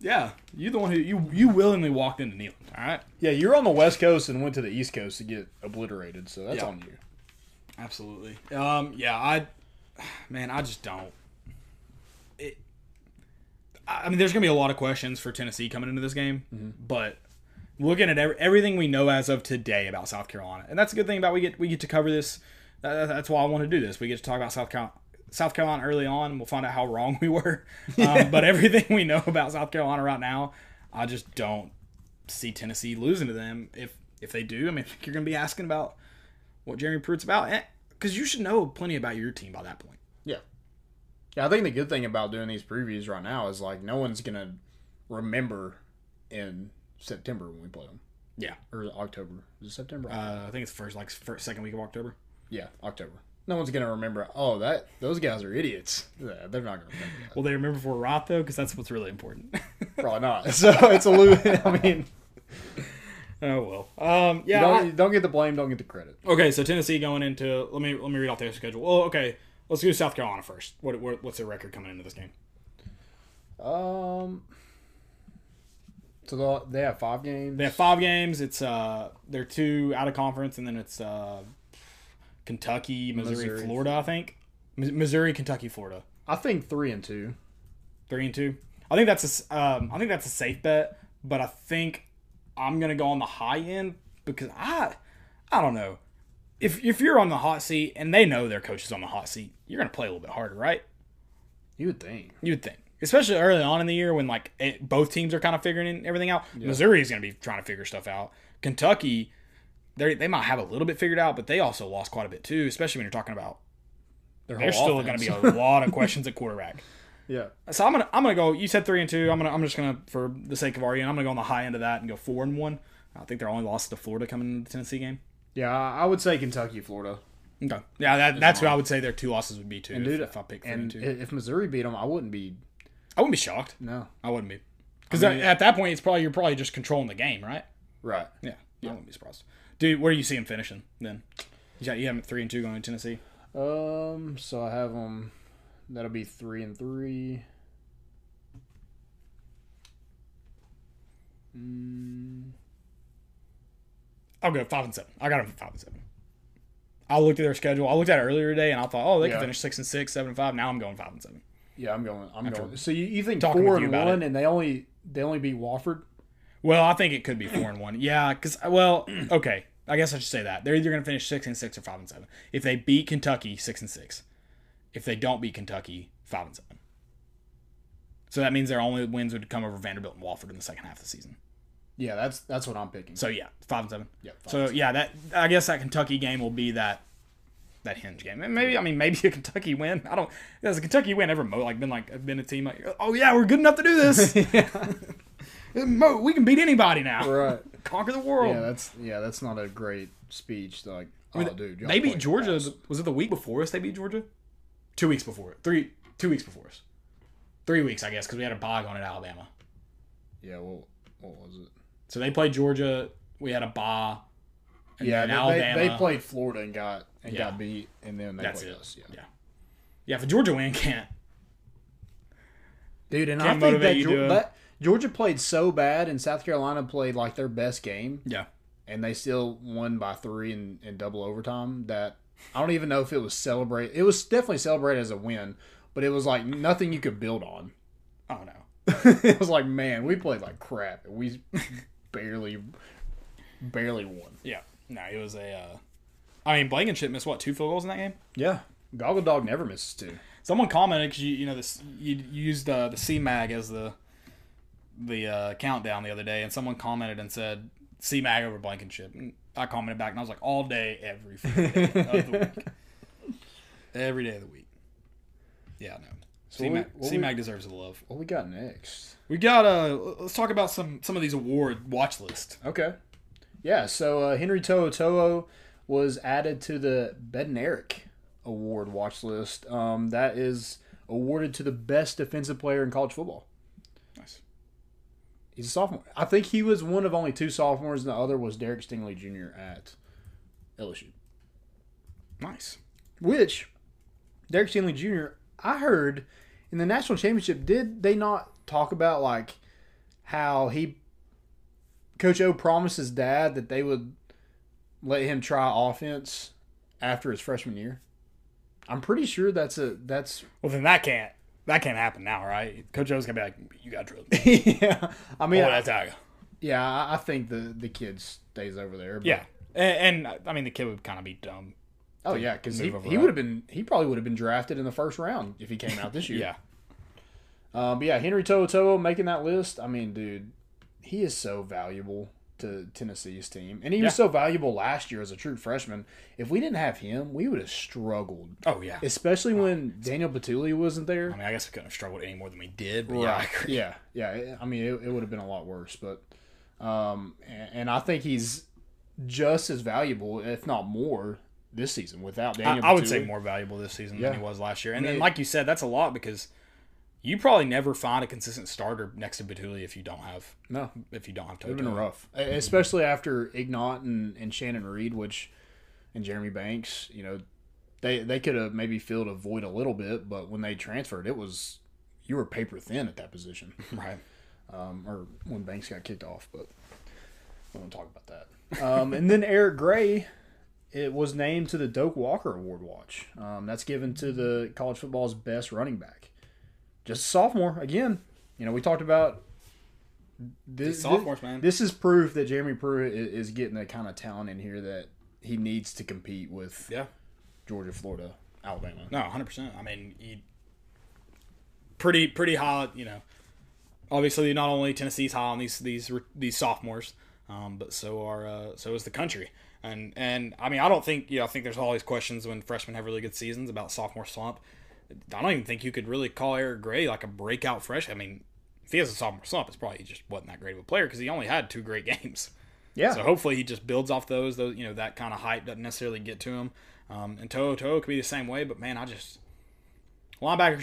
Yeah. You're the one who... You willingly walked into Neyland, all right? Yeah, you're on the West Coast and went to the East Coast to get obliterated, so that's on you. Absolutely. Man, I just don't... I mean, there's going to be a lot of questions for Tennessee coming into this game, mm-hmm. but looking at everything we know as of today about South Carolina, and that's a good thing about we get to cover this. That's why I want to do this. We get to talk about South Carolina early on, and we'll find out how wrong we were. But everything we know about South Carolina right now, I just don't see Tennessee losing to them. If they do, I mean, you're going to be asking about what Jeremy Pruitt's about, because you should know plenty about your team by that point. Yeah. Yeah, I think the good thing about doing these previews right now is, like, no one's going to remember in September when we play them. Yeah. Or October. Is it September? I think it's second week of October. Yeah, October. No one's going to remember, oh, those guys are idiots. Yeah, they're not going to remember that. Will they remember if we're right, though? Because that's what's really important. Probably not. So, it's a little, I mean. Oh, well. Yeah. Don't get the blame. Don't get the credit. Okay, so Tennessee going into, let me read off their schedule. Well, okay. Let's do South Carolina first. What's their record coming into this game? So they have 5 games. They have 5 games. It's they're 2 out of conference, and then it's Kentucky, Missouri, Florida. I think Missouri, Kentucky, Florida. I think 3-2. 3-2. I think that's a safe bet, but I think I'm gonna go on the high end because I don't know. If you're on the hot seat, and they know their coach is on the hot seat, you're going to play a little bit harder, right? You would think. Especially early on in the year when, like, both teams are kind of figuring everything out. Yeah. Missouri is going to be trying to figure stuff out. Kentucky, they might have a little bit figured out, but they also lost quite a bit, too, especially when you're talking about there's still going to be a lot of questions at quarterback. Yeah. So I'm gonna go – you said 3-2. I'm just going to, for the sake of argument, I'm going to go on the high end of that and go 4-1. I think they're only lost to Florida coming into the Tennessee game. Yeah, I would say Kentucky, Florida. Okay. Yeah, that's who I would say their two losses would be too. And if I pick them too. If Missouri beat them, I wouldn't be shocked. No, I wouldn't be. Because at that point, you're probably just controlling the game, right? Right. Yeah. I wouldn't be surprised. Dude, where do you see them finishing then? You have them 3-2 going to Tennessee. So I have them. That'll be 3-3. I'll go 5-7. I got them 5-7. I looked at their schedule. I looked at it earlier today, and I thought, oh, they could finish 6-6, 7-5. Now I'm going 5-7. Yeah, I'm going. So you think 4-1, and they only beat Wofford? Well, I think it could be 4-1. Yeah, because okay, I guess I should say that they're either going to finish 6-6 or 5-7. If they beat Kentucky, 6-6. If they don't beat Kentucky, 5-7. So that means their only wins would come over Vanderbilt and Wofford in the second half of the season. Yeah, that's what I'm picking. So yeah, 5-7. Yeah. That I guess that Kentucky game will be that hinge game. And maybe a Kentucky win. I don't. Has a Kentucky win ever been a team like, oh yeah, we're good enough to do this. Mo, we can beat anybody now. Right. Conquer the world. Yeah, that's not a great speech. Like, dude, they beat Georgia. Was it the week before us? They beat Georgia. 2 weeks before it. 2 weeks before us. 3 weeks, I guess, because we had a bye going at Alabama. Yeah. Well, what was it? So they played Georgia. We had a bye. Yeah, they played Florida and got beat, and then played us. Yeah. If a Georgia win can't, dude. And I think that Georgia played so bad, and South Carolina played like their best game. Yeah, and they still won by 3 in double overtime. That I don't even know if it was celebrated. It was definitely celebrated as a win, but it was like nothing you could build on. Oh no. It was like, man, we played like crap. We barely won. Yeah. No, it was a. Blankenship missed 2 field goals in that game? Yeah, Goggle Dog never misses 2. Someone commented because you used the CMAG as the countdown the other day, and someone commented and said CMAG over Blankenship. And I commented back, and I was like, all day, every day of the week, every day of the week. Yeah, no. So CMAG deserves the love. What we got next? We got let's talk about some of these award watch list. Okay. Yeah, so Henry To'oto'o was added to the Bednarik Award watch list. That is awarded to the best defensive player in college football. Nice. He's a sophomore. I think he was one of only 2 sophomores, and the other was Derek Stingley Jr. at LSU. Nice. Which, Derek Stingley Jr., I heard in the national championship, did they not talk about how he... Coach O promised his dad that they would let him try offense after his freshman year. I'm pretty sure that's. Well, then that can't happen now, right? Coach O's gonna be like, you got drilled. Yeah, I think the kid stays over there. But... Yeah, and the kid would kind of be dumb. Oh yeah, because he would have been. He probably would have been drafted in the first round if he came out this year. Yeah. But yeah, Henry To'oto'o making that list. Dude. He is so valuable to Tennessee's team. And he was so valuable last year as a true freshman. If we didn't have him, we would have struggled. Oh, yeah. Especially when Daniel Petulli wasn't there. I guess we couldn't have struggled any more than we did. But right. Yeah, I agree. Yeah. It would have been a lot worse. But and I think he's just as valuable, if not more, this season without Daniel Petulli. I would say more valuable this season than he was last year. And then, like you said, that's a lot because – you probably never find a consistent starter next to Petulli if you don't have To'oto'o. It's been rough, especially after Ignat and Shannon Reed, and Jeremy Banks. They could have maybe filled a void a little bit, but when they transferred, you were paper thin at that position, right? Or when Banks got kicked off, but we won't talk about that. And then Eric Gray. It was named to the Doak Walker Award watch. That's given to the college football's best running back. Just a sophomore again. We talked about this. Sophomores, man. This is proof that Jeremy Pruitt is getting the kind of talent in here that he needs to compete with. Yeah. Georgia, Florida, Alabama. No, 100%. Pretty high. Obviously not only Tennessee's high on these sophomores, but so is the country. And I don't think I think there's always questions when freshmen have really good seasons about sophomore slump. I don't even think you could really call Eric Gray a breakout freshman. If he has a sophomore slump, it's probably he just wasn't that great of a player because he only had 2 great games. Yeah. So hopefully he just builds off those. That kind of hype doesn't necessarily get to him. And To'oto'o could be the same way, but man, linebacker's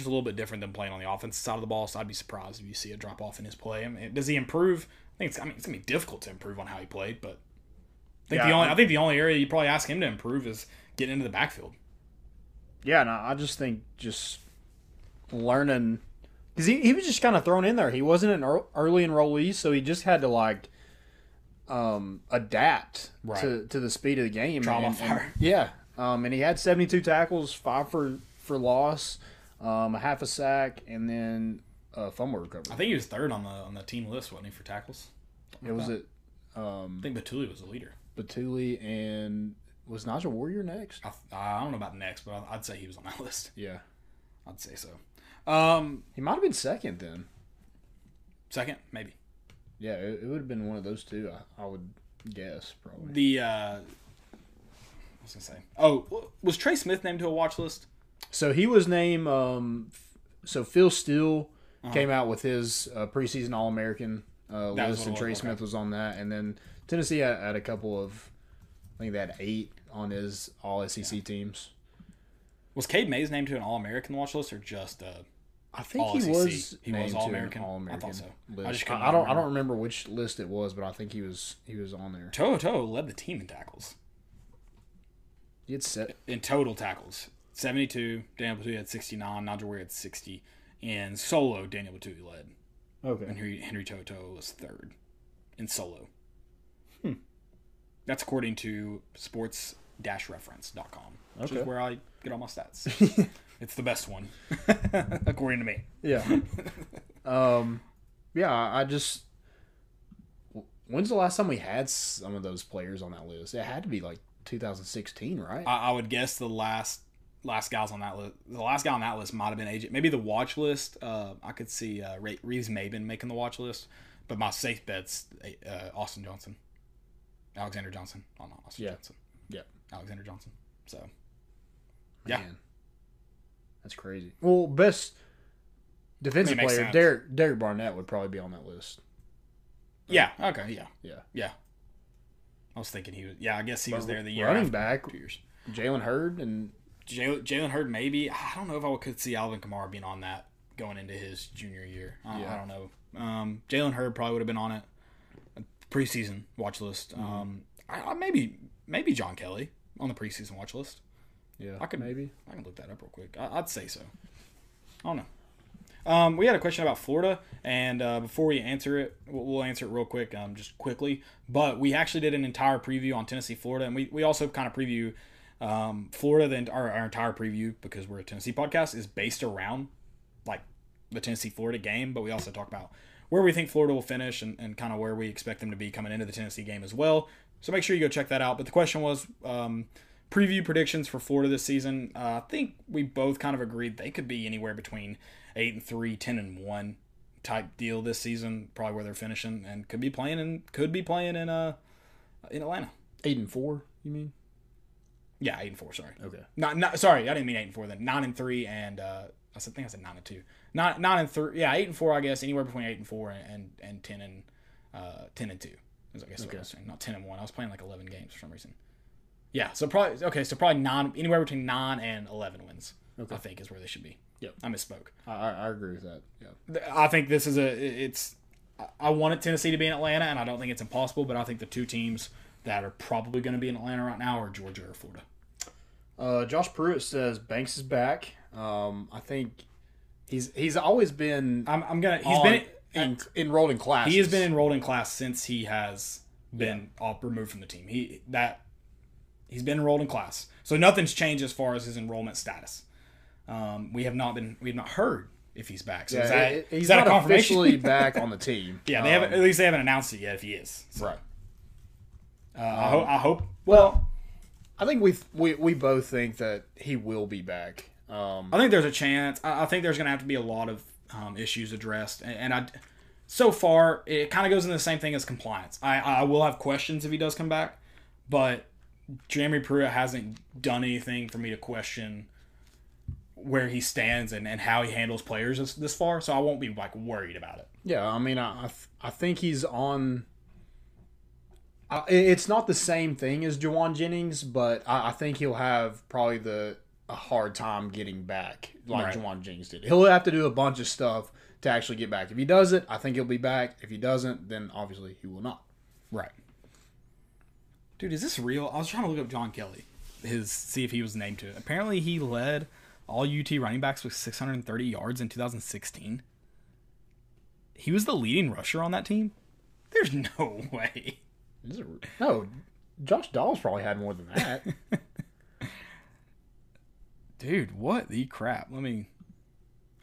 a little bit different than playing on the offensive side of the ball, so I'd be surprised if you see a drop-off in his play. I mean, does he improve? I think it's going to be difficult to improve on how he played, but I think the only area you probably ask him to improve is getting into the backfield. Yeah, and I just think just learning – because he was just kind of thrown in there. He wasn't an early enrollee, so he just had to, like, adapt to the speed of the game. Trauma fire. Yeah, and he had 72 tackles, 5 for loss, a half a sack, and then a fumble recovery. I think he was third on the team list, wasn't he, for tackles? I think Petulli was the leader. Petulli and – was Najee Warrior next? I don't know about next, but I'd say he was on that list. Yeah. I'd say so. He might have been second then. Second? Maybe. Yeah, it would have been one of those two, I would guess, probably. I was going to say. Oh, was Shi Smith named to a watch list? So he was named Phil Steele came out with his preseason All-American list, and Shi Smith was on that. And then Tennessee had a couple of, I think they had 8 on his all-SEC teams. Was Cade Mays named to an All-American watch list or just I think all-SEC? He was All-American. I thought so. I don't remember which list it was, but I think he was on there. To'oto'o led the team in tackles. He had in total tackles, 72. Daniel Petulli had 69. Najee Warrior had 60, and solo Daniel Petulli led. Okay. And Henry To'oto'o was third in solo. That's according to sports-reference.com, which is where I get all my stats. It's the best one, according to me. Yeah. Yeah, I just – when's the last time we had some of those players on that list? It had to be like 2016, right? I would guess the last guys on that list – the last guy on that list might have been agent. Maybe the watch list. I could see Reeves Maben making the watch list, but my safe bet's Austin Johnson. Alexander Johnson. Oh, no, Austin Johnson. Yeah. Alexander Johnson. So, Man. That's crazy. Well, best defensive player, Derek Barnett would probably be on that list. Right? Yeah. Okay. Yeah. Yeah. Yeah. I was thinking he was. Yeah, I guess he was there the year after. Running back, Jalen Hurd. And Jalen Hurd, maybe. I don't know if I could see Alvin Kamara being on that going into his junior year. I don't know. Jalen Hurd probably would have been on it. Preseason watch list. Maybe John Kelly on the preseason watch list. Yeah, I can look that up real quick. I'd say so. I don't know. We had a question about Florida, and before we answer it, we'll answer it real quick, just quickly. But we actually did an entire preview on Tennessee, Florida, and we also kind of preview Florida. Then our entire preview, because we're a Tennessee podcast, is based around like the Tennessee, Florida game. But we also talk about where we think Florida will finish and kind of where we expect them to be coming into the Tennessee game as well. So make sure you go check that out. But the question was preview predictions for Florida this season. I think we both kind of agreed they could be anywhere between 8-3, 10-1 type deal this season, probably where they're finishing, and could be playing in Atlanta. 8-4, you mean? Yeah, 8-4. Sorry. Okay. Not sorry. I didn't mean 8-4. Then 9-3 and I think I said 9-2. 9-3, yeah, 8-4, I guess. Anywhere between 8-4 and 10-2. I guess what I was saying. Not 10-1. I was playing like 11 games for some reason. Yeah, so probably anywhere between 9 and 11 wins. Okay. I think is where they should be. Yep, I misspoke. I agree with that. Yeah, I think this is I wanted Tennessee to be in Atlanta, and I don't think it's impossible. But I think the two teams that are probably going to be in Atlanta right now are Georgia or Florida. Josh Pruitt says Banks is back. I think. He's always been. Enrolled in class. He has been enrolled in class since he has been removed from the team. He's been enrolled in class, so nothing's changed as far as his enrollment status. We have not heard if he's back. So yeah, he's not a confirmation? Officially back on the team. Yeah, they haven't. At least they haven't announced it yet. If he is, so. Right. I hope. Well, I think we both think that he will be back. I think there's a chance. I think there's going to have to be a lot of issues addressed. So far, it kind of goes into the same thing as compliance. I will have questions if he does come back, but Jeremy Pruitt hasn't done anything for me to question where he stands and how he handles players this far, so I won't be, like, worried about it. Yeah, I mean, I think he's on – It's not the same thing as Juwan Jennings, but I think he'll have probably a hard time getting back like right. Juwan Jennings did. He'll have to do a bunch of stuff to actually get back. If he does it, I think he'll be back. If he doesn't, then obviously he will not. Right. Dude, is this real? I was trying to look up John Kelly, see if he was named to it. Apparently he led all UT running backs with 630 yards in 2016. He was the leading rusher on that team? There's no way. No, Josh Dobbs probably had more than that. Dude, what the crap? Let me.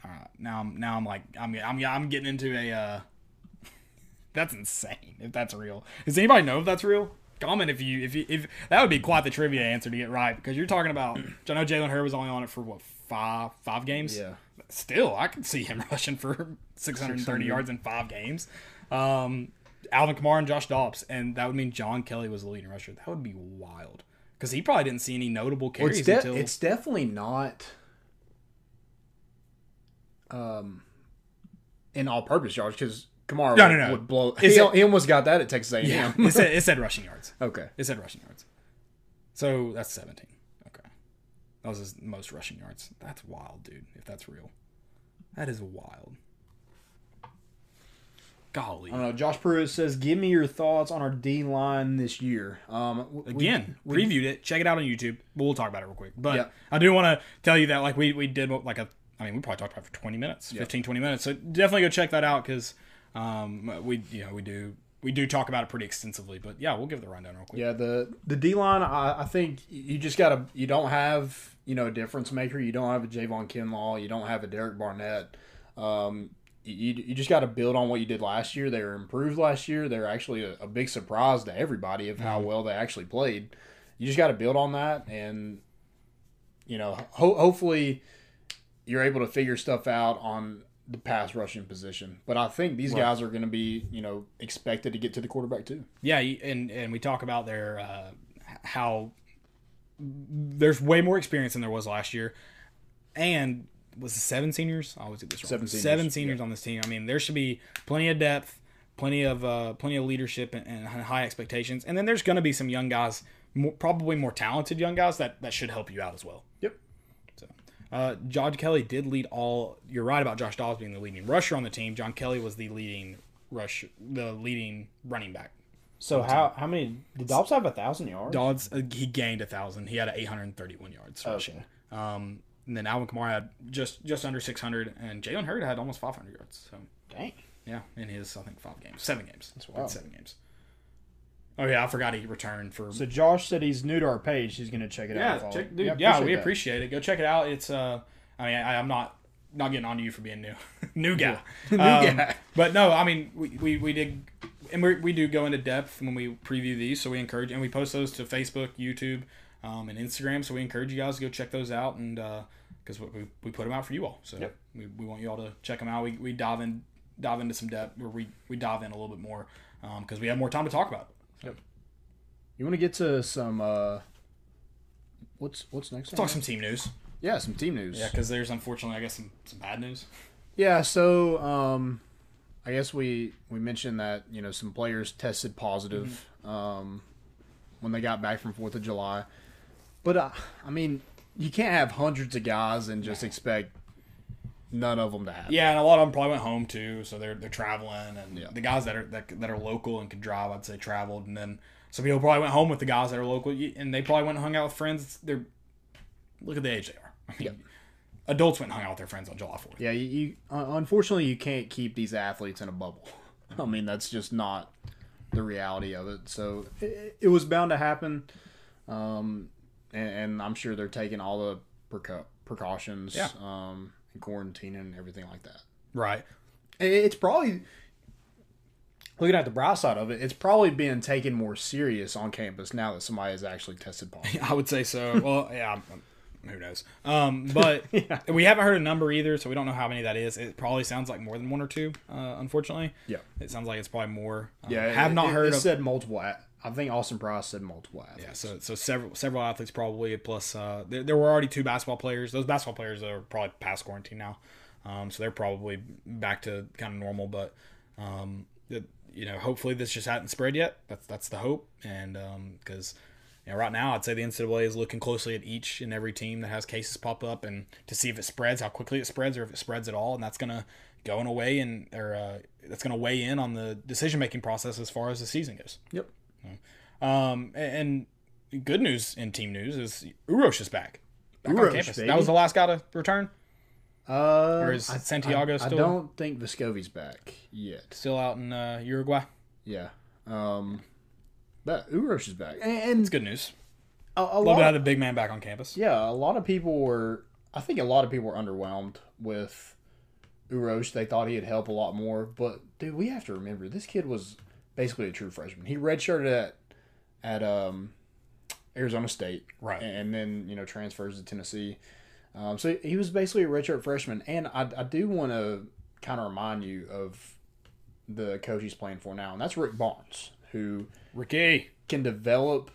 All right, now I'm getting into a. That's insane. If that's real, does anybody know if that's real? Comment if that would be quite the trivia answer to get right, because you're talking about. I know Jalen Hurd was only on it for what five games. Yeah. Still, I could see him rushing for 630 yards in 5 games. Alvin Kamara and Josh Dobbs, and that would mean John Kelly was the leading rusher. That would be wild. Because he probably didn't see any notable carries until... It's definitely not in all-purpose yards, because Kamara would blow... He almost got that at Texas A&M. Yeah, it said rushing yards. Okay. It said rushing yards. So that's 17. Okay. That was his most rushing yards. That's wild, dude, if that's real. That is wild. Golly. I don't know. Josh Pruitt says, give me your thoughts on our D-line this year. We reviewed it. Check it out on YouTube. We'll talk about it real quick. But yeah. I do want to tell you that like we did like a – I mean, we probably talked about it for 20 minutes, yeah. 15, 20 minutes. So definitely go check that out because we do talk about it pretty extensively. But, yeah, we'll give the rundown real quick. Yeah, the D-line, I think you just got to – you don't have, a difference maker. You don't have a Javon Kinlaw. You don't have a Derek Barnett. You just got to build on what you did last year. They were improved last year. They're actually a big surprise to everybody of how well they actually played. You just got to build on that, and hopefully you're able to figure stuff out on the pass rushing position. But I think these guys are going to be expected to get to the quarterback too. Yeah, and we talk about their how there's way more experience than there was last year, and. Was it 7 seniors? I always get this wrong. 7 seniors on this team. I mean, there should be plenty of depth, plenty of leadership, and high expectations. And then there's going to be some young guys, probably more talented young guys that should help you out as well. Yep. So, John Kelly did lead all. You're right about Josh Dobbs being the leading rusher on the team. John Kelly was the leading rusher, the leading running back. So how many did Dobbs have? 1,000 yards. Dobbs he gained 1,000. He had 831 yards rushing. Okay. And then Alvin Kamara had just under 600, and Jalen Hurd had almost 500 yards. So dang, yeah, in his 7 games. That's wild. 7 games. Oh yeah, I forgot he returned for. So Josh said he's new to our page. He's gonna check it out. And check, dude, we appreciate it. Go check it out. It's I'm not getting on to you for being new, new guy, But no, I mean we did, and we do go into depth when we preview these. So we encourage and we post those to Facebook, YouTube. And Instagram, so we encourage you guys to go check those out, and because we put them out for you all, so yep. we want you all to check them out. We dive into some depth, or we dive in a little bit more because we have more time to talk about it. So. Yep. You want to get to some what's next? Let's talk some team news. Yeah, some team news. Yeah, because there's unfortunately, I guess some bad news. Yeah, so I guess we mentioned that some players tested positive when they got back from 4th of July. But, I mean, you can't have hundreds of guys and just expect none of them to happen. Yeah, and a lot of them probably went home, too, so they're traveling. And the guys that are local and can drive, I'd say, traveled. And then some people probably went home with the guys that are local, and they probably went and hung out with friends. Look at the age they are. I mean, adults went and hung out with their friends on July 4th. Yeah, unfortunately, you can't keep these athletes in a bubble. I mean, that's just not the reality of it. So, it was bound to happen. And I'm sure they're taking all the precautions and quarantining and everything like that. Right. It's probably, looking at the bright side of it, it's probably being taken more serious on campus now that somebody has actually tested positive. I would say so. Well, yeah, who knows? But we haven't heard a number either, so we don't know how many that is. It probably sounds like more than one or two, unfortunately. Yeah. It sounds like it's probably more. Said multiple I think Austin Price said multiple athletes. Yeah, so several athletes probably, plus there were already 2 basketball players. Those basketball players are probably past quarantine now, so they're probably back to kind of normal. But you know, hopefully this just hasn't spread yet. That's the hope. And because you know, right now I'd say the NCAA is looking closely at each and every team that has cases pop up and to see if it spreads, how quickly it spreads, or if it spreads at all. And that's going to go in a way in, or that's going to weigh in on the decision-making process as far as the season goes. Yep. And good news in team news is Uroš is back Uroš, on campus. Baby. That was the last guy to return. Or is Santiago still? I don't think Vescovi's back yet. Still out in Uruguay. Yeah. But Uroš is back, and it's good news. A little bit of the big man back on campus. Yeah, I think a lot of people were underwhelmed with Uroš. They thought he'd help a lot more, but dude, we have to remember this kid was basically a true freshman. He redshirted at Arizona State, right, and then transfers to Tennessee. So he was basically a redshirt freshman, and I do want to kind of remind you of the coach he's playing for now, and that's Rick Barnes, who Ricky can develop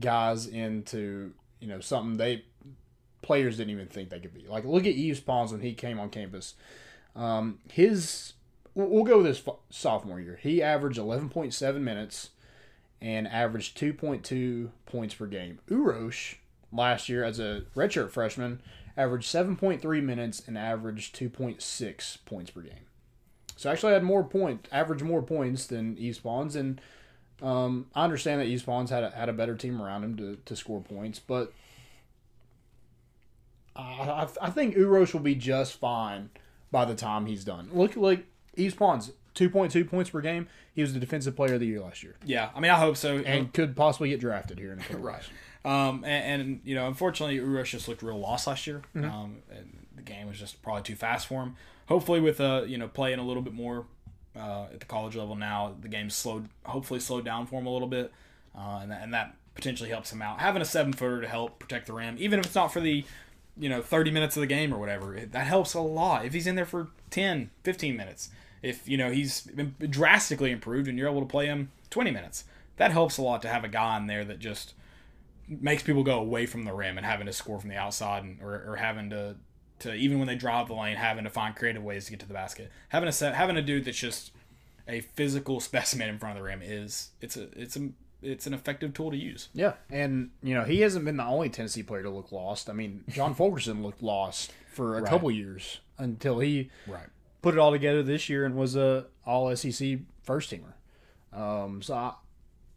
guys into something players didn't even think they could be. Like, look at Yves Pons when he came on campus. We'll go with his sophomore year. He averaged 11.7 minutes and averaged 2.2 points per game. Uroš last year as a redshirt freshman averaged 7.3 minutes and averaged 2.6 points per game. So actually had more points than Yves Pons, and I understand that Yves Pons had a better team around him to score points, but I think Uroš will be just fine by the time he's done. Look, like Yves Pons, 2.2 points per game. He was the defensive player of the year last year. Yeah, I mean, I hope so. And could possibly get drafted here in a couple of years. Unfortunately, Uroš just looked real lost last year. Mm-hmm. And the game was just probably too fast for him. Hopefully, with playing a little bit more at the college level now, the game slowed down for him a little bit, and that potentially helps him out. Having a 7-footer to help protect the rim, even if it's not for the 30 minutes of the game or whatever, that helps a lot. If he's in there for 10, 15 minutes, if he's been drastically improved and you're able to play him 20 minutes, that helps a lot to have a guy in there that just makes people go away from the rim and having to score from the outside, and, or having to even when they drive the lane, having to find creative ways to get to the basket. Having a dude that's just a physical specimen in front of the rim is an effective tool to use. Yeah, and he hasn't been the only Tennessee player to look lost. I mean, John Fulkerson looked lost for a couple years until he put it all together this year and was a All SEC first teamer. So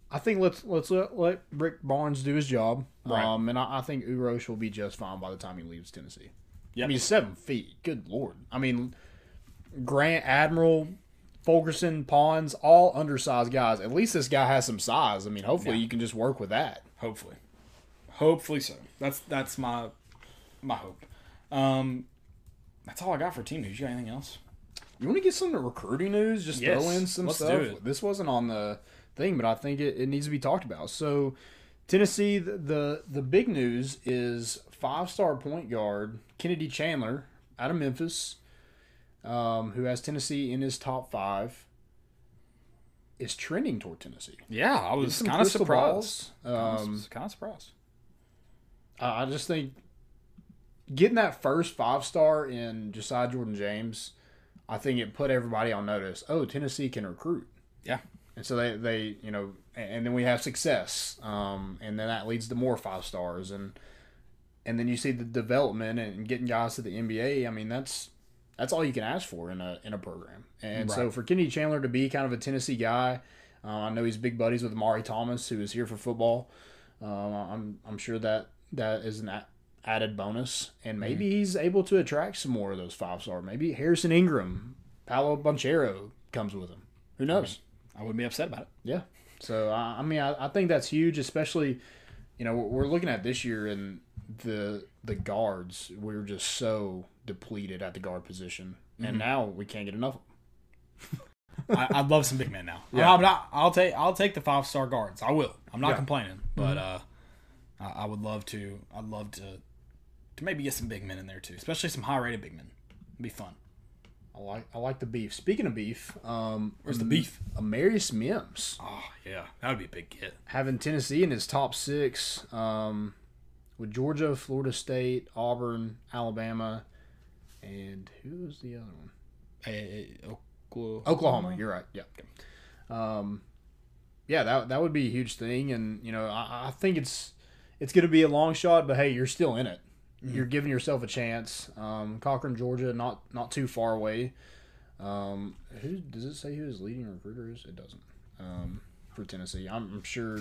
I think let Rick Barnes do his job. Right. And I think Uroš will be just fine by the time he leaves Tennessee. Yep. I mean, 7 feet. Good Lord. I mean, Grant, Admiral, Fulkerson, Pons, all undersized guys. At least this guy has some size. I mean, hopefully you can just work with that. Hopefully so. That's my hope. That's all I got for team news. You got anything else? You want to get some recruiting news? Just throw in some stuff. Do it. This wasn't on the thing, but I think it needs to be talked about. So, Tennessee, the big news is five-star point guard Kennedy Chandler out of Memphis, who has Tennessee in his top five, is trending toward Tennessee. Yeah, I was kind of surprised. I just think getting that first five-star in Josiah Jordan-James, I think it put everybody on notice. Oh, Tennessee can recruit. Yeah. And so they and then we have success. And then that leads to more five stars. And then you see the development and getting guys to the NBA. I mean, that's all you can ask for in a program. And so for Kennedy Chandler to be kind of a Tennessee guy, I know he's big buddies with Amari Thomas, who is here for football. I'm sure that is an added bonus. And maybe he's able to attract some more of those five-star. Maybe Harrison Ingram, Paolo Banchero comes with him. Who knows? I wouldn't be upset about it. Yeah. So, I mean, I think that's huge, especially, we're looking at this year and the guards. We were just so depleted at the guard position, and now we can't get enough of them. I'd love some big men now. Yeah. I'll take the five-star guards. I will. I'm not complaining, but I would love to. I'd love to maybe get some big men in there, too, especially some high-rated big men. It'd be fun. I like the beef. Speaking of beef, where's the beef? Amarius Mims. Oh yeah, that would be a big get. Having Tennessee in his top six, with Georgia, Florida State, Auburn, Alabama, and who was the other one? Oklahoma. You're right. Yeah. Okay. Yeah, that would be a huge thing. And, you know, I think it's going to be a long shot, but, hey, you're still in it. Mm-hmm. You're giving yourself a chance. Cochran, Georgia, not too far away. Who does it say who his leading recruiter is? It doesn't. For Tennessee. I'm sure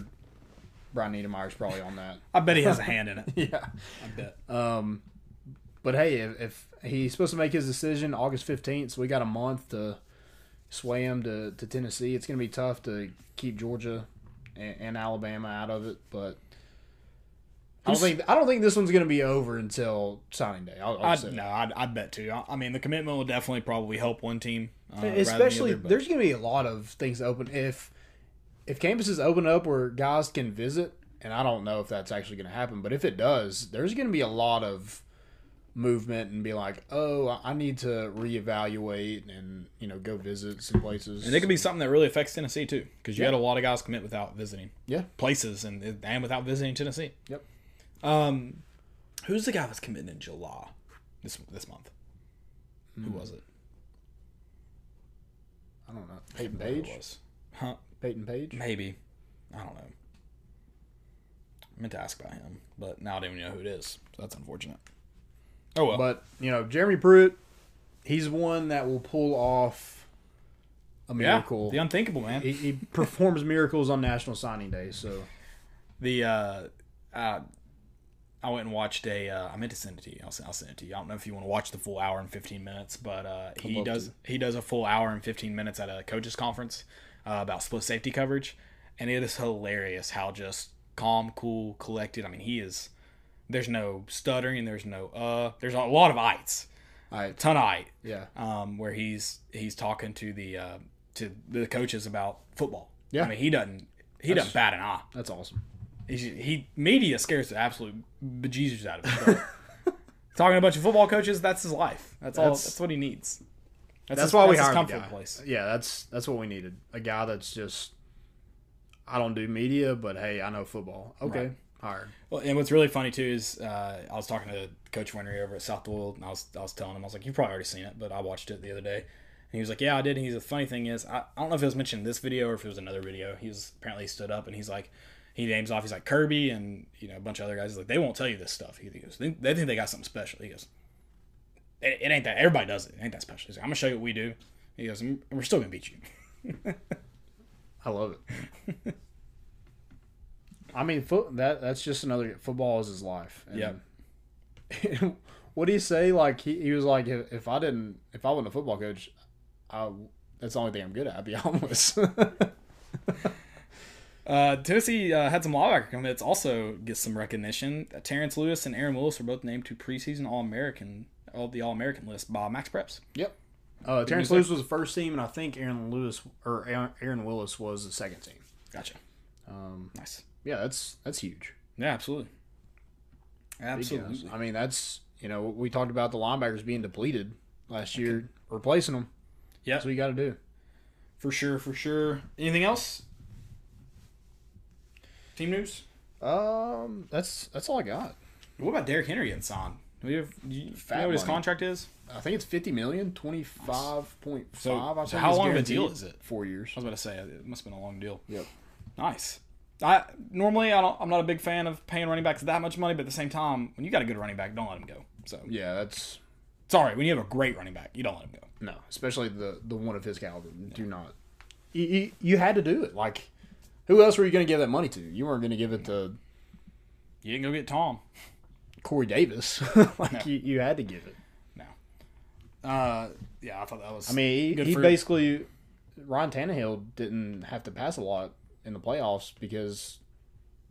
Brian Niedermeyer's probably on that. I bet he has a hand in it. Yeah. I bet. But, hey, if he's supposed to make his decision August 15th, so we got a month to sway him to Tennessee. It's going to be tough to keep Georgia and Alabama out of it, but I don't think this one's going to be over until signing day. I bet too. I mean, the commitment will definitely probably help one team. Especially, there's going to be a lot of things open. If campuses open up where guys can visit, and I don't know if that's actually going to happen, but if it does, there's going to be a lot of movement and be like, oh, I need to reevaluate and, you know, go visit some places. And it could be something that really affects Tennessee too, because you had a lot of guys commit without visiting places and without visiting Tennessee. Yep. Who's the guy that's committing in July this month? Mm-hmm. Who was it? I don't know. Peyton Page? Huh? Peyton Page? Maybe. I don't know. I meant to ask about him, but now I don't even know who it is. So that's unfortunate. Oh, well. But, you know, Jeremy Pruitt, he's one that will pull off a miracle. Yeah, the unthinkable, man. He performs miracles on National Signing Day, so. I went and watched I meant to send it to you. I'll send it to you. I don't know if you want to watch the full hour and 15 minutes, but he does a full hour and 15 minutes at a coaches conference about split safety coverage, and it is hilarious how just calm, cool, collected. I mean, he is. There's no stuttering. There's no There's a lot of ites. A ton of ite. Yeah. Where he's talking to the coaches about football. Yeah. I mean, he doesn't bat an eye. That's awesome. He media scares the absolute bejesus out of him. Talking to a bunch of football coaches, that's his life. That's what he needs. That's why we hired him. Yeah, that's what we needed. A guy that's just, I don't do media, but hey, I know football. Okay, hired. Well, and what's really funny too is I was talking to Coach Winery over at South Doyle, and I was telling him, I was like, you've probably already seen it, but I watched it the other day. And he was like, yeah, I did. And the funny thing is, I don't know if it was mentioned in this video or if it was another video. He was apparently stood up and he's like. He names off, he's like, Kirby and, you know, a bunch of other guys. He's like, they won't tell you this stuff. He goes, they think they got something special. He goes, it ain't that. Everybody does it. It ain't that special. He's like, I'm going to show you what we do. He goes, and we're still going to beat you. I love it. I mean, that's just another – football is his life. Yeah. What do you say? Like, he was like, if I wasn't a football coach, that's the only thing I'm good at. I'd be homeless. Tennessee had some linebacker commits also get some recognition. Terrence Lewis and Aaron Willis were both named to preseason All-American list by Max Preps. Yep. Terrence Lewis was the first team, and I think Aaron Willis was the second team. Gotcha. Nice. Yeah, that's huge. Yeah, absolutely. Absolutely. I mean, that's, you know, we talked about the linebackers being depleted last year, replacing them. Yeah, that's what you got to do. For sure. Anything else? Team news? That's all I got. What about Derrick Henry getting signed? Do you know what his contract is? I think it's $50 million, $25.5. So how long of a deal is it? 4 years. I was about to say it must have been a long deal. Yep. Nice. I'm not a big fan of paying running backs that much money, but at the same time, when you got a good running back, don't let him go. So yeah, that's. It's all right when you have a great running back, you don't let him go. No, especially the one of his caliber. Yeah. Do not. You had to do it like. Who else were you going to give that money to? You weren't going to give it to... You didn't go get Tom. Corey Davis. You had to give it. No. Yeah, I thought that was... I mean, he basically... Ryan Tannehill didn't have to pass a lot in the playoffs because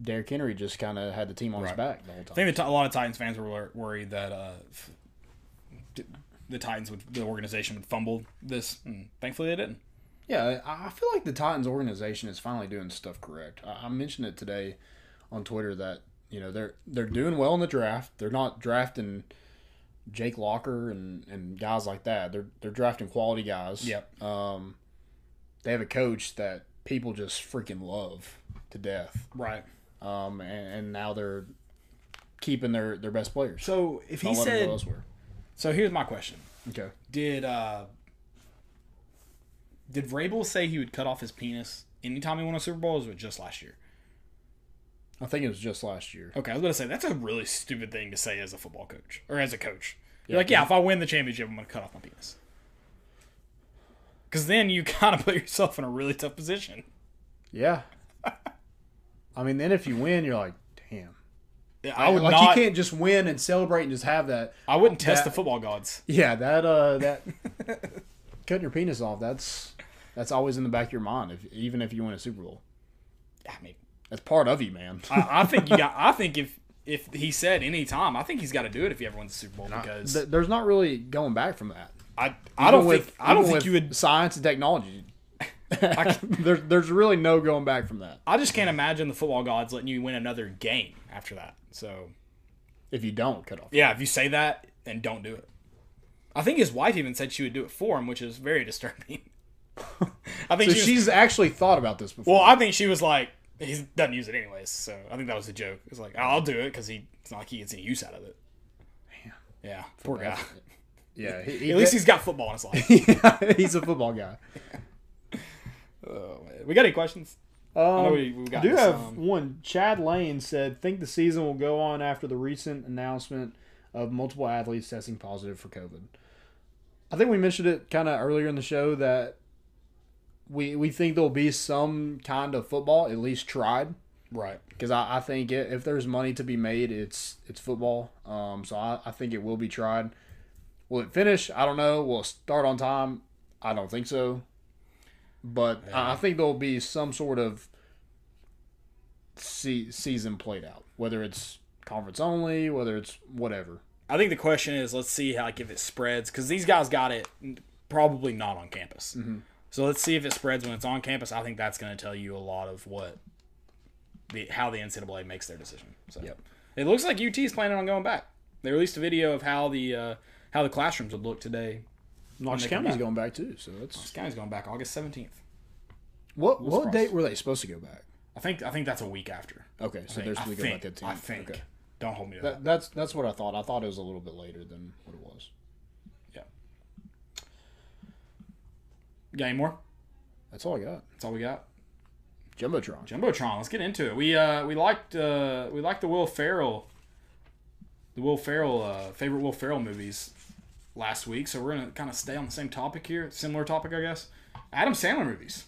Derrick Henry just kind of had the team on his back the whole time. I think a lot of Titans fans were worried that the organization would fumble this. And thankfully, they didn't. Yeah, I feel like the Titans organization is finally doing stuff correct. I mentioned it today on Twitter that, you know, they're doing well in the draft. They're not drafting Jake Locker and guys like that. They're drafting quality guys. Yep. They have a coach that people just freaking love to death. Right. And now they're keeping their best players. So if he said, so here's my question. Okay. Did Did Vrabel say he would cut off his penis anytime he won a Super Bowl, or was it just last year? I think it was just last year. Okay, I was going to say, that's a really stupid thing to say as a football coach, or as a coach. You're like, yeah, if I win the championship, I'm going to cut off my penis. Because then you kind of put yourself in a really tough position. Yeah. I mean, then if you win, you're like, damn. Yeah, I would like not, you can't just win and celebrate and just have that. I wouldn't test the football gods. Yeah, that cutting your penis off, that's always in the back of your mind, even if you win a Super Bowl. I mean, that's part of you, man. I think you got. I think if he said any time, I think he's got to do it if he ever wins the Super Bowl, because there's not really going back from that. I don't think you would. Science and technology. There's really no going back from that. I just can't imagine the football gods letting you win another game after that. So, if you don't cut off, if you say that and don't do it, I think his wife even said she would do it for him, which is very disturbing. I think so. She's actually thought about this before. Well, I think she was like, he doesn't use it anyways, so I think that was a joke. It's like, I'll do it because it's not like he gets any use out of it. Damn. Yeah, poor guy. Yeah, at least he's got football in his life. Yeah, he's a football guy. Oh, man. We got any questions? I do have one. Chad Lane said, think the season will go on after the recent announcement of multiple athletes testing positive for COVID. I think we mentioned it kind of earlier in the show that we think there'll be some kind of football, at least tried. Right. Because I think if there's money to be made, it's football. So I think it will be tried. Will it finish? I don't know. Will it start on time? I don't think so. But yeah. I think there'll be some sort of season played out, whether it's conference only, whether it's whatever. I think the question is, let's see how, like, if it spreads, because these guys got it probably not on campus. Mm-hmm. So let's see if it spreads when it's on campus. I think that's going to tell you a lot of how the NCAA makes their decision. So yep. It looks like UT is planning on going back. They released a video of how the classrooms would look today. Knox County's going back too, so Knox County's going back August 17th. What date were they supposed to go back? I think that's a week after. Okay, so they're supposed to go back that team. I think. Okay. Don't hold me to that. That's what I thought. I thought it was a little bit later than what it was. Yeah. Got any more? That's all I got. That's all we got. Jumbotron. Let's get into it. We liked the Will Ferrell. The Will Ferrell favorite Will Ferrell movies last week, so we're going to kind of stay on the same topic here. Similar topic, I guess. Adam Sandler movies.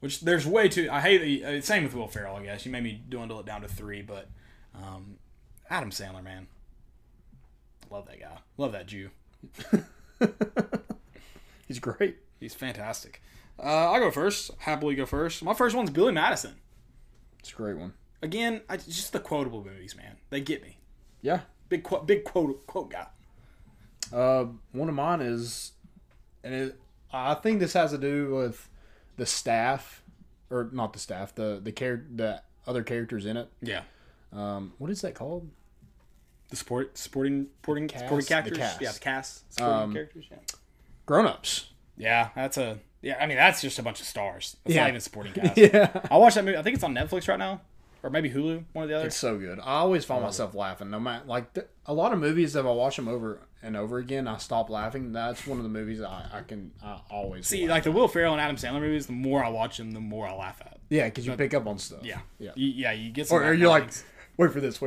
Which there's way too... I hate the... Same with Will Ferrell, I guess. You made me dwindle it down to 3, but... Adam Sandler, man. Love that guy. Love that Jew. He's great. He's fantastic. I'll go first. Happily go first. My first one's Billy Madison. It's a great one. Again, just the quotable movies, man. They get me. Yeah. Big quote guy. One of mine is... I think this has to do with the staff, or not the staff, the other characters in it. Yeah. What is that called? The supporting cast? Supporting characters. The cast. Yeah, the cast. Supporting characters. Yeah. Grown-ups. Yeah, that's just a bunch of stars. It's not even supporting cast. Yeah. I watched that movie. I think it's on Netflix right now, or maybe Hulu. One or the other. It's so good. I always find myself laughing. No matter a lot of movies, if I watch them over and over again, I stop laughing. That's one of the movies I always see. Like the Will Ferrell and Adam Sandler movies, the more I watch them, the more I laugh at. Yeah, because you pick up on stuff. Yeah, yeah, you get. Some or you're like, wait for this.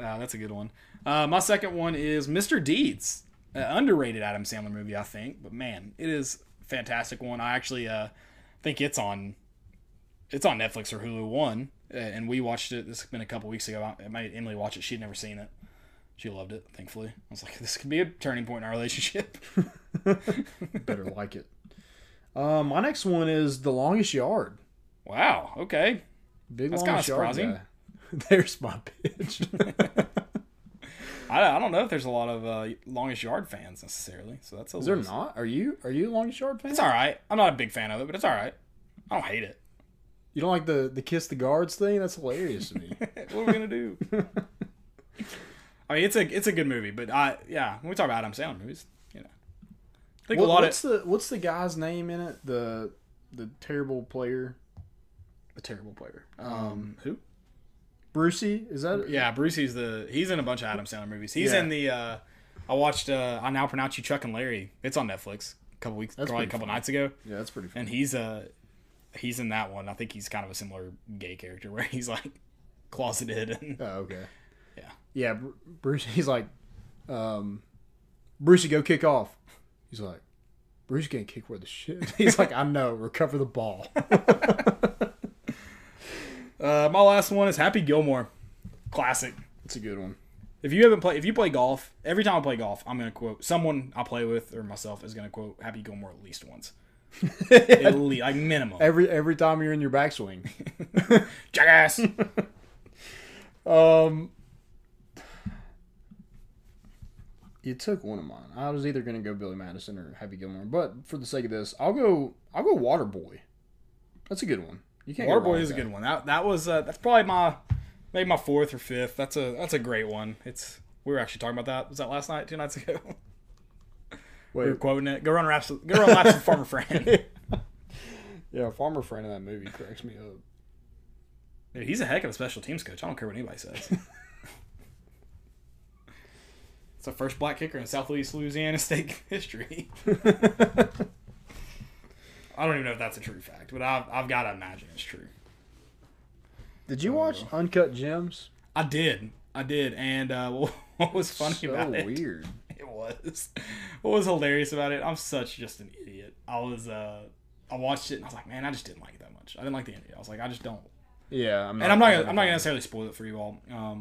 That's a good one. My second one is Mr. Deeds, an underrated Adam Sandler movie, I think. But man, it is a fantastic one. I actually think it's on Netflix or Hulu One, and we watched it. This has been a couple weeks ago. I made Emily watch it. She'd never seen it. She loved it, thankfully. I was like, this could be a turning point in our relationship. Better like it. My next one is The Longest Yard. Wow, okay. That's kind of surprising. There's my pitch. I don't know if there's a lot of Longest Yard fans necessarily. So that's is there nice. Not? Are you a Longest Yard fan? It's all right. I'm not a big fan of it, but it's all right. I don't hate it. You don't like the kiss the guards thing? That's hilarious to me. What are we gonna do? I mean, it's a good movie, but when we talk about Adam Sandler movies, you know, I think what's the guy's name in it? The terrible player. The terrible player. Who? Brucey? Is that? Yeah, Brucey's he's in a bunch of Adam Sandler movies. He's in the I watched I Now Pronounce You Chuck and Larry. It's on Netflix. A couple nights ago. Yeah, that's pretty funny. And he's in that one. I think he's kind of a similar gay character where he's like closeted. And, oh, okay. Yeah. Yeah, Bruce. He's like, Brucey, go kick off. He's like, Bruce can't kick where the shit. He's like, I know. Recover the ball. My last one is Happy Gilmore. Classic. It's a good one. If you play golf, every time I play golf, I'm going to quote someone I play with or myself is going to quote Happy Gilmore at least once. At least, like minimum. Every time you're in your backswing. Jackass. You took one of mine. I was either going to go Billy Madison or Happy Gilmore, but for the sake of this, I'll go Waterboy. That's a good one. You can't. Waterboy is a good one. That was that's probably my fourth or fifth. That's a great one. We were actually talking about that. Was that last night? 2 nights ago. Wait. We were quoting it. Go run laps with Farmer Fran. Yeah, Farmer Fran in that movie cracks me up. Dude, he's a heck of a special teams coach. I don't care what anybody says. It's the first black kicker in Southeast Louisiana state history. I don't even know if that's a true fact, but I've got to imagine it's true. Did you watch Uncut Gems? I did. And what was funny about it? So weird. It was. What was hilarious about it? I'm such just an idiot. I watched it and I was like, man, I just didn't like it that much. I didn't like the ending. I was like, I just don't. Yeah, I'm not gonna necessarily spoil it for you all.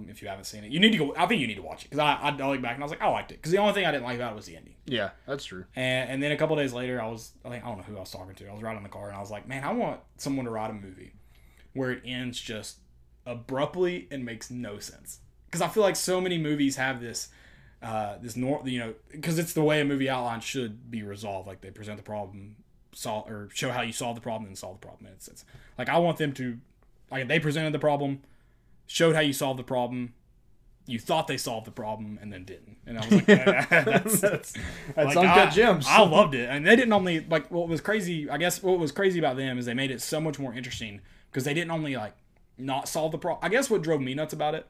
If you haven't seen it, you need to go. I think you need to watch it because I looked back and I was like, I liked it because the only thing I didn't like about it was the ending. Yeah, that's true. And then a couple of days later, I don't know who I was talking to. I was riding in the car and I was like, man, I want someone to write a movie where it ends just abruptly and makes no sense because I feel like so many movies have this because it's the way a movie outline should be resolved. Like they present the problem, solve or show how you solve the problem and solve the problem. It's like I want them to. Like, they presented the problem, showed how you solved the problem, you thought they solved the problem, and then didn't. And I was like, that's like, Uncut Gems. I loved it. And they didn't only, like, what was crazy about them is they made it so much more interesting because they didn't only, like, not solve the problem. I guess what drove me nuts about it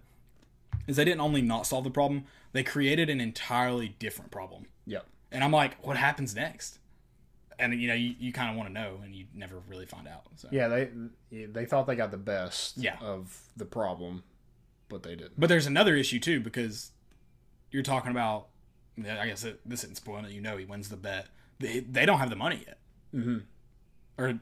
is they didn't only not solve the problem, they created an entirely different problem. Yep. And I'm like, what happens next? And, you know, you kind of want to know, and you never really find out. So. Yeah, they thought they got the best of the problem, but they didn't. But there's another issue, too, because you're talking about, I guess this isn't spoiling it, you know he wins the bet. They don't have the money yet. Mm-hmm. Or,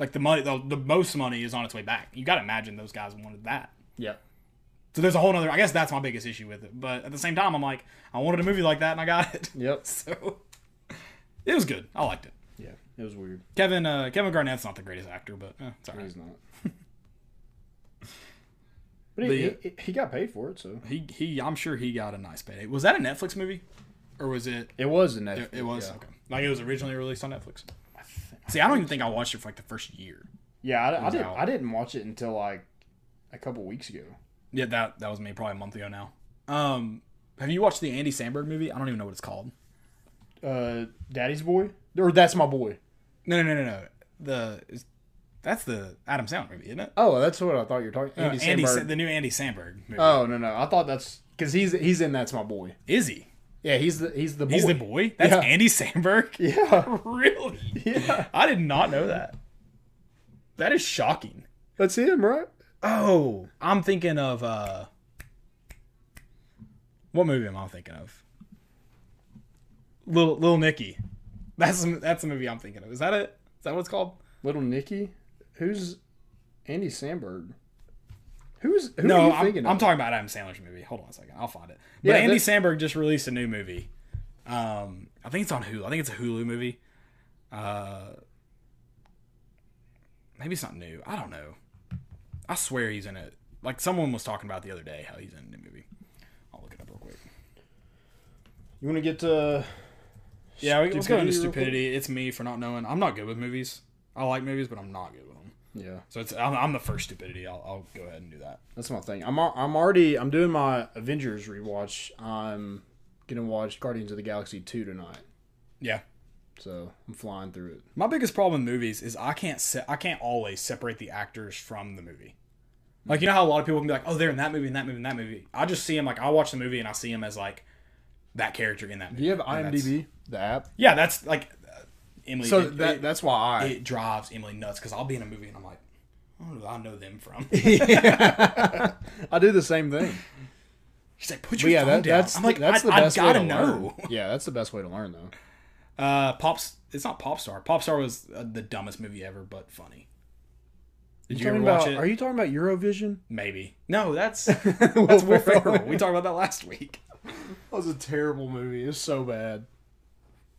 like, the money, the most money is on its way back. You got to imagine those guys wanted that. Yeah. So there's a whole other. I guess that's my biggest issue with it. But at the same time, I'm like, I wanted a movie like that, and I got it. Yep. So... It was good. I liked it. Yeah, it was weird. Kevin Garnett's not the greatest actor, but it's all right. He's not. But he got paid for it, so he I'm sure he got a nice payday. Was that a Netflix movie, or was it? It was a Netflix. It was okay. Like it was originally released on Netflix. See, I don't even think I watched it for like the first year. Yeah, I didn't watch it until like a couple weeks ago. Yeah, that was me probably a month ago now. Have you watched the Andy Samberg movie? I don't even know what it's called. Daddy's Boy? Or That's My Boy? No. That's the Adam Sandler movie, isn't it? Oh, that's what I thought you were talking about. The new Andy Samberg movie. Oh, no. I thought that's... Because he's in That's My Boy. Is he? Yeah, he's the boy. He's the boy? That's Andy Samberg? Yeah. Really? Yeah. I did not know that. That is shocking. That's him, right? Oh, I'm thinking of... What movie am I thinking of? Little Nicky, that's the movie I'm thinking of. Is that it? Is that what it's called? Little Nicky, who's Andy Samberg? Who are you thinking of? I'm talking about Adam Sandler's movie. Hold on a second, I'll find it. But yeah, Andy Samberg just released a new movie. I think it's on Hulu. I think it's a Hulu movie. Maybe it's not new. I don't know. I swear he's in it. Like someone was talking about the other day how he's in a new movie. I'll look it up real quick. You want to get to? Yeah, let's go into stupidity. It's me for not knowing. I'm not good with movies. I like movies, but I'm not good with them. Yeah. So I'm the first stupidity. I'll go ahead and do that. That's my thing. I'm doing my Avengers rewatch. I'm gonna watch Guardians of the Galaxy 2 tonight. Yeah. So I'm flying through it. My biggest problem with movies is I can't always separate the actors from the movie. Like you know how a lot of people can be like, oh, they're in that movie and that movie and that movie. I just see them like I watch the movie and I see them as like that character in that movie. Do you have IMDb, the app? Yeah, that's like Emily. So that's why it drives Emily nuts, because I'll be in a movie and I'm like, where do I know them from? I do the same thing. She's like, put your phone down. I'm like, I gotta know. Yeah, that's the best way to learn, though. It's not Popstar. Popstar was the dumbest movie ever, but funny. Did you ever watch it? Are you talking about Eurovision? Maybe. No, that's Will Ferrell. We talked about that last week. That was a terrible movie. It's so bad.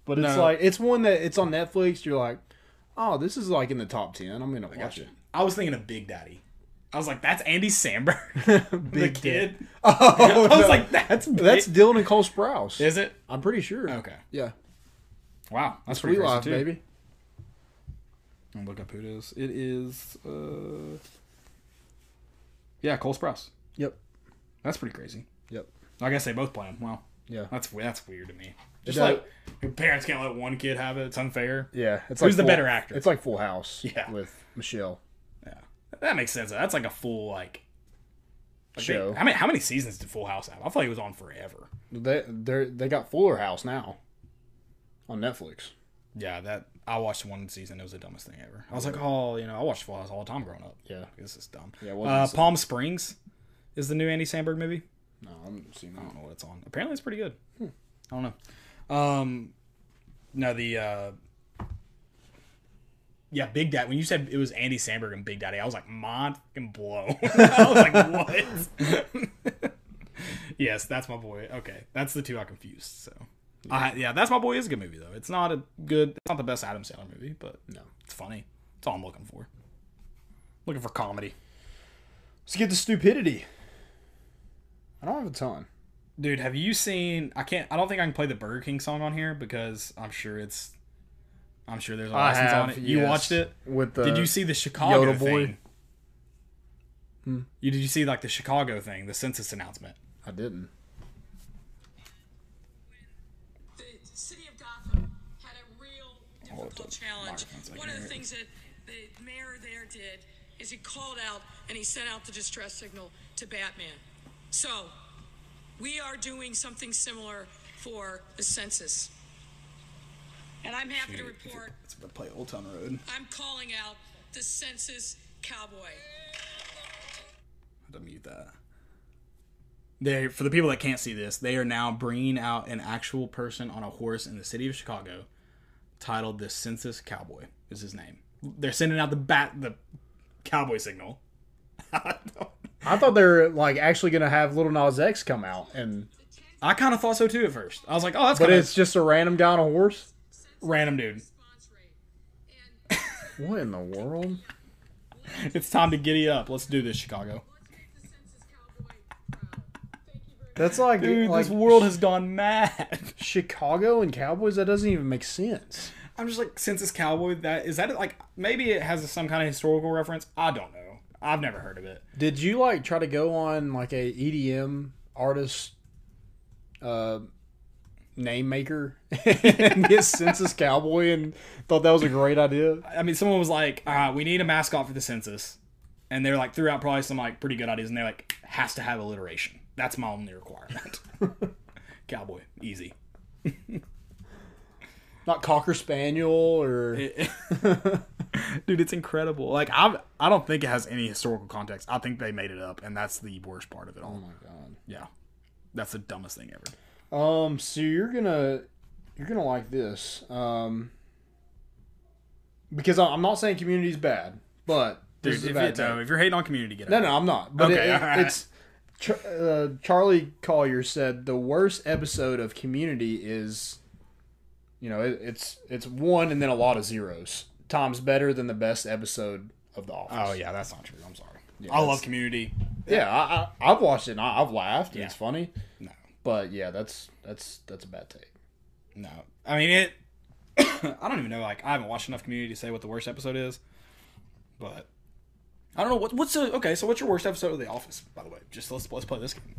But it's like, it's one that, it's on Netflix. You're like, oh, this is like in the top 10. I'm going to watch it. I was thinking of Big Daddy. I was like, that's Andy Samberg, the kid. Oh, I was like, that's Dylan and Cole Sprouse. Is it? I'm pretty sure. Okay. Yeah. Wow, that's pretty crazy too, baby. I'm gonna look up who it is. It is, Cole Sprouse. Yep. That's pretty crazy. Yep. I guess they both play him. Wow. Yeah. That's weird to me. Just like your parents can't let one kid have it. It's unfair. Yeah. It's who's like the better actor? It's like Full House. Yeah. With Michelle. That makes sense. That's like a full, like show. How many seasons did Full House have? I thought it was on forever. They got Fuller House now on Netflix. Yeah, I watched one season. It was the dumbest thing ever. I was like, I watched Full House all the time growing up. Yeah. This is dumb. Yeah, Palm Springs is the new Andy Samberg movie. No, I haven't seen that. I don't know what it's on. Apparently it's pretty good. I don't know. No, the... Yeah, Big Daddy. When you said it was Andy Samberg and Big Daddy, I was like, mind fucking blown. I was like, what? Yes, that's my boy. Okay, that's the two I confused. So, yeah. That's my boy is a good movie though. It's not the best Adam Sandler movie, but no, it's funny. That's all I'm looking for. Looking for comedy. Let's get to stupidity. I don't have a ton. Dude, have you seen? I don't think I can play the Burger King song on here because I'm sure it's. I'm sure there's a license on it. You watched it? Did you see the Chicago thing? Did you see like the Chicago thing, the census announcement? I didn't. The city of Gotham had a real difficult challenge. One of the things that the mayor there did is he called out and he sent out the distress signal to Batman. So we are doing something similar for the census. And I'm happy to report. It's about to play Old Town Road. I'm calling out the census cowboy. I had to mute that. For the people that can't see this, they are now bringing out an actual person on a horse in the city of Chicago, titled the Census Cowboy. Is his name? They're sending out the cowboy signal. I thought they were like actually going to have Little Nas X come out, and I kind of thought so too at first. I was like, oh, that's. But it's just a random guy on a horse. Random dude. What in the world? It's time to giddy up. Let's do this, Chicago. That's like, dude, this world has gone mad. Chicago and Cowboys? That doesn't even make sense. I'm just like, census cowboy, is that like, maybe it has some kind of historical reference. I don't know. I've never heard of it. Did you like try to go on like a EDM artist name maker and get census cowboy and thought that was a great idea? I mean, someone was like, we need a mascot for the census, and they're like, threw out probably some like pretty good ideas, and they're like, has to have alliteration. That's my only requirement. Cowboy, easy. Not Cocker Spaniel or dude, it's incredible. Like, I don't think it has any historical context. I think they made it up, and that's the worst part of it all. Oh my god. Yeah, that's the dumbest thing ever. So you're gonna like this, because I'm not saying Community's bad, but dude, if you're hating on Community, get it. No, I'm not. But okay, it's Charlie Collier said the worst episode of Community is, it's one and then a lot of zeros. Times better than the best episode of The Office. Oh yeah, that's not true. I'm sorry. Yeah, I love Community. Yeah, I've watched it. And I've laughed. Yeah. It's funny. No. But yeah, that's a bad take. No, I mean it. I don't even know. Like, I haven't watched enough Community to say what the worst episode is. But I don't know So what's your worst episode of The Office? By the way, just let's play this game.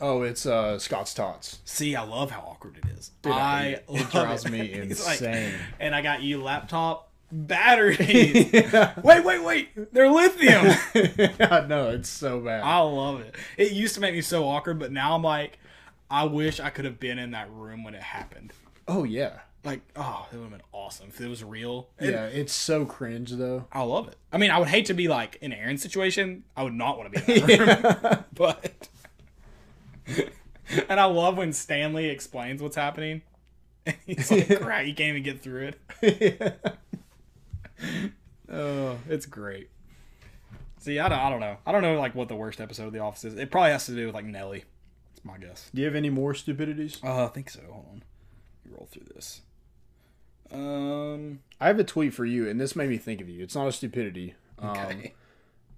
Oh, it's Scott's Tots. See, I love how awkward it is. Dude, it drives me insane. Like, and I got you laptop batteries. Yeah. Wait! They're lithium. I know, it's so bad. I love it. It used to make me so awkward, but now I'm like. I wish I could have been in that room when it happened. Oh, yeah. Like, oh, it would have been awesome if it was real. Yeah, it's so cringe, though. I love it. I mean, I would hate to be, like, in Aaron's situation. I would not want to be in that room. But... And I love when Stanley explains what's happening. And he's like, crap, you can't even get through it. Yeah. Oh, it's great. See, I don't know. I don't know, like, what the worst episode of The Office is. It probably has to do with, like, Nelly. That's my guess. Do you have any more stupidities? I think so. Hold on. Roll through this. I have a tweet for you, and this made me think of you. It's not a stupidity. Okay.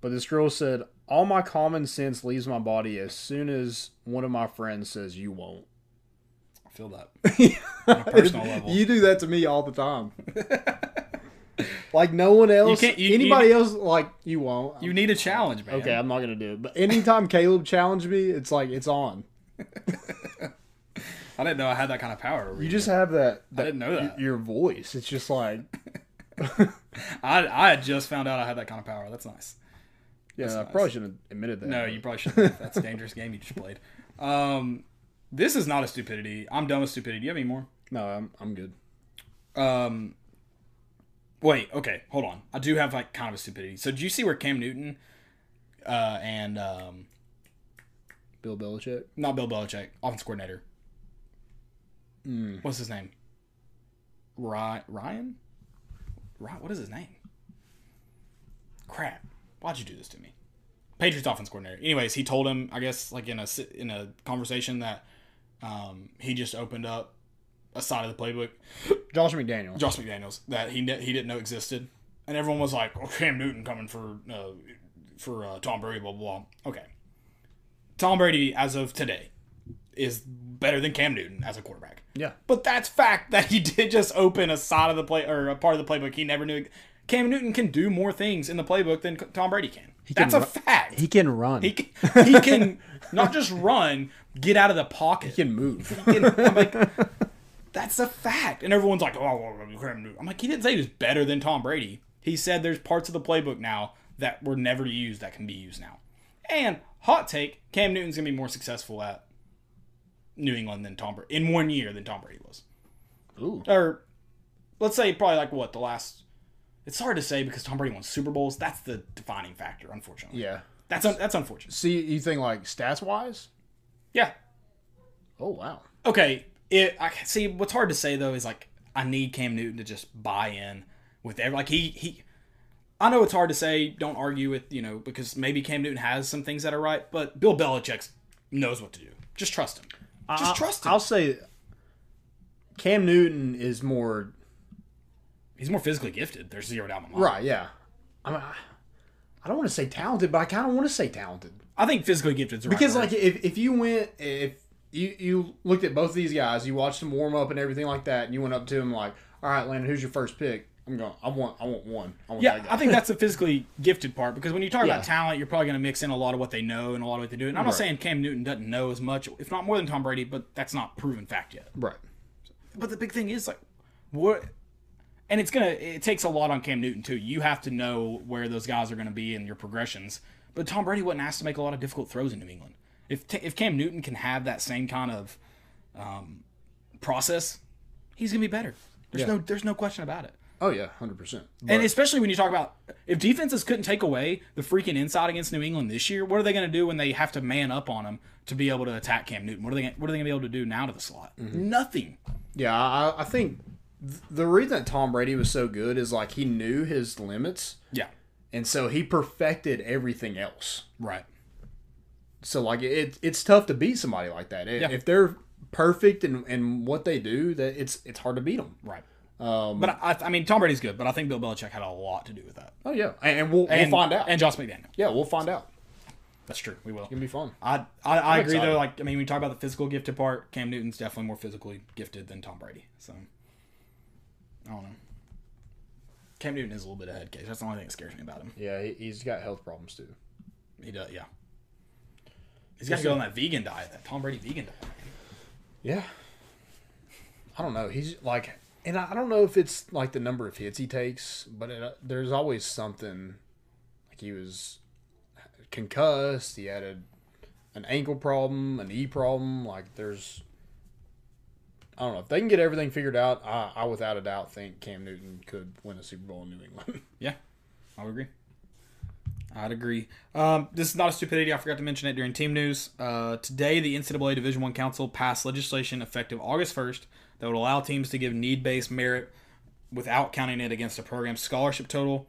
But this girl said, all my common sense leaves my body as soon as one of my friends says you won't. I feel that. On a personal level. You do that to me all the time. Like, no one else. Anybody else, like, you won't. You need a challenge, man. Okay, I'm not going to do it. But anytime Caleb challenged me, it's like, it's on. I didn't know I had that kind of power. You just have that. I didn't know that. Your voice. It's just like... I had just found out I had that kind of power. That's nice. Yeah, I probably shouldn't have admitted that. No, you probably shouldn't have. That's a dangerous game you just played. This is not a stupidity. I'm done with stupidity. Do you have any more? No, I'm good. Wait, okay. Hold on. I do have, like, kind of a stupidity. So, did you see where Cam Newton and... Bill Belichick? Not Bill Belichick. Offense coordinator. What's his name? Ryan? What is his name? Crap. Why'd you do this to me? Patriots offense coordinator. Anyways, he told him, I guess, like in a conversation that he just opened up a side of the playbook. Josh McDaniels. That he didn't know existed. And everyone was like, oh, Cam Newton coming for Tom Brady, blah, blah, blah. Okay. Tom Brady, as of today, is better than Cam Newton as a quarterback. Yeah. But that's fact that he did just open a side of the play or a part of the playbook he never knew. Cam Newton can do more things in the playbook than Tom Brady can. That's a fact. He can run. He can not just run, get out of the pocket. He can move. I'm like, that's a fact. And everyone's like, oh, Cam Newton. I'm like, he didn't say he was better than Tom Brady. He said there's parts of the playbook now that were never used that can be used now. And hot take, Cam Newton's going to be more successful at New England than Tom Brady in 1 year than Tom Brady was. Ooh. Or let's say probably like what the last. It's hard to say because Tom Brady won Super Bowls. That's the defining factor, unfortunately. Yeah, that's unfortunate. See, you think like stats wise? Yeah. Oh wow. Okay. I see. What's hard to say though is like I need Cam Newton to just buy in with every like he. I know it's hard to say. Don't argue with because maybe Cam Newton has some things that are right, but Bill Belichick knows what to do. Just trust him. Just trust him. I'll say Cam Newton is more... He's more physically gifted. There's zero doubt in my mind. Right, yeah. I don't want to say talented, but I kind of want to say talented. I think physically gifted is the right word. Because, like, if you looked at both of these guys, you watched them warm up and everything like that, and you went up to him like, all right, Landon, who's your first pick? I want one. Yeah, I think that's the physically gifted part because when you talk about talent, you're probably going to mix in a lot of what they know and a lot of what they do. And I'm not saying Cam Newton doesn't know as much, if not more than Tom Brady, but that's not proven fact yet. Right. But the big thing is like what, and it takes a lot on Cam Newton too. You have to know where those guys are going to be in your progressions. But Tom Brady wasn't asked to make a lot of difficult throws in New England. If Cam Newton can have that same kind of process, he's going to be better. There's no question about it. Oh, yeah, 100%. But, and especially when you talk about if defenses couldn't take away the freaking inside against New England this year, what are they going to do when they have to man up on them to be able to attack Cam Newton? What are they going to be able to do now to the slot? Mm-hmm. Nothing. Yeah, I think the reason that Tom Brady was so good is like he knew his limits. Yeah. And so he perfected everything else. Right. So, like, it's tough to beat somebody like that. If they're perfect in what they do, that it's hard to beat them. Right. But Tom Brady's good, but I think Bill Belichick had a lot to do with that. Oh yeah, and we'll find out. And Josh McDaniels. Yeah, we'll find out. That's true. We will. It's gonna be fun. I agree excited. Though. Like when you talk about the physical gifted part, Cam Newton's definitely more physically gifted than Tom Brady. So I don't know. Cam Newton is a little bit ahead, Cage. That's the only thing that scares me about him. Yeah, he's got health problems too. He does. Yeah. He's got to go on that vegan diet, that Tom Brady vegan diet. Yeah. I don't know. He's like. And I don't know if it's, like, the number of hits he takes, but there's always something. Like, he was concussed. He had an ankle problem, a knee problem. Like, there's, I don't know. If they can get everything figured out, I without a doubt think Cam Newton could win a Super Bowl in New England. Yeah, I would agree. I'd agree. This is not a stupidity. I forgot to mention it during team news. Today, the NCAA Division I Council passed legislation effective August 1st that would allow teams to give need-based merit without counting it against a program's scholarship total.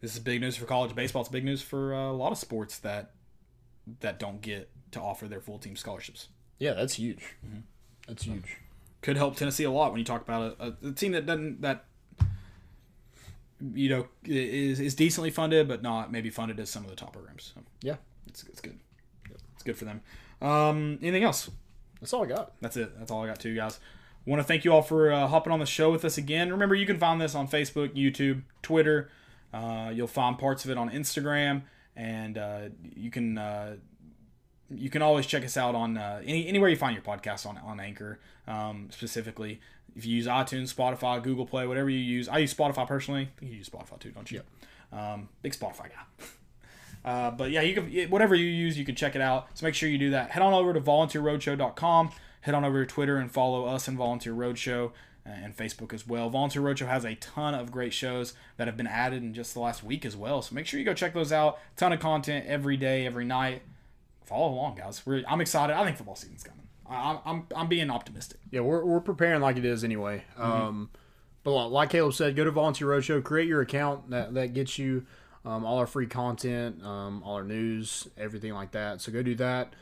This is big news for college baseball. It's big news for a lot of sports that don't get to offer their full-team scholarships. Yeah, that's huge. Mm-hmm. That's huge. Could help Tennessee a lot when you talk about a team that doesn't – that you know, is decently funded, but not maybe funded as some of the top programs. So, yeah. It's good. Yep. It's good for them. Anything else? That's all I got. That's it. That's all I got too, guys. I want to thank you all for hopping on the show with us again. Remember, you can find this on Facebook, YouTube, Twitter. You'll find parts of it on Instagram. And you can always check us out on anywhere you find your podcast on Anchor, specifically. If you use iTunes, Spotify, Google Play, whatever you use. I use Spotify personally. I think you use Spotify too, don't you? Yep. Big Spotify guy. But yeah, you can, whatever you use, you can check it out. So make sure you do that. Head on over to volunteerroadshow.com. Head on over to Twitter and follow us and Volunteer Roadshow and Facebook as well. Volunteer Roadshow has a ton of great shows that have been added in just the last week as well. So make sure you go check those out. Ton of content every day, every night. Follow along, guys. I'm excited. I think football season's coming. I'm being optimistic. Yeah, we're preparing like it is anyway. But like Caleb said, go to Volunteer Roadshow, create your account. That gets you all our free content, all our news, everything like that. So go do that.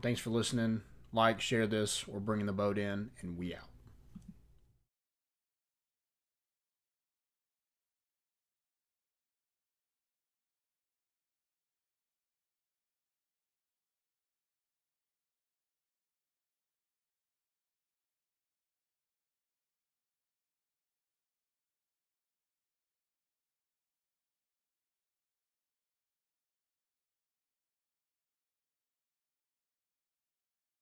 Thanks for listening. Like, share this. We're bringing the boat in, and we out.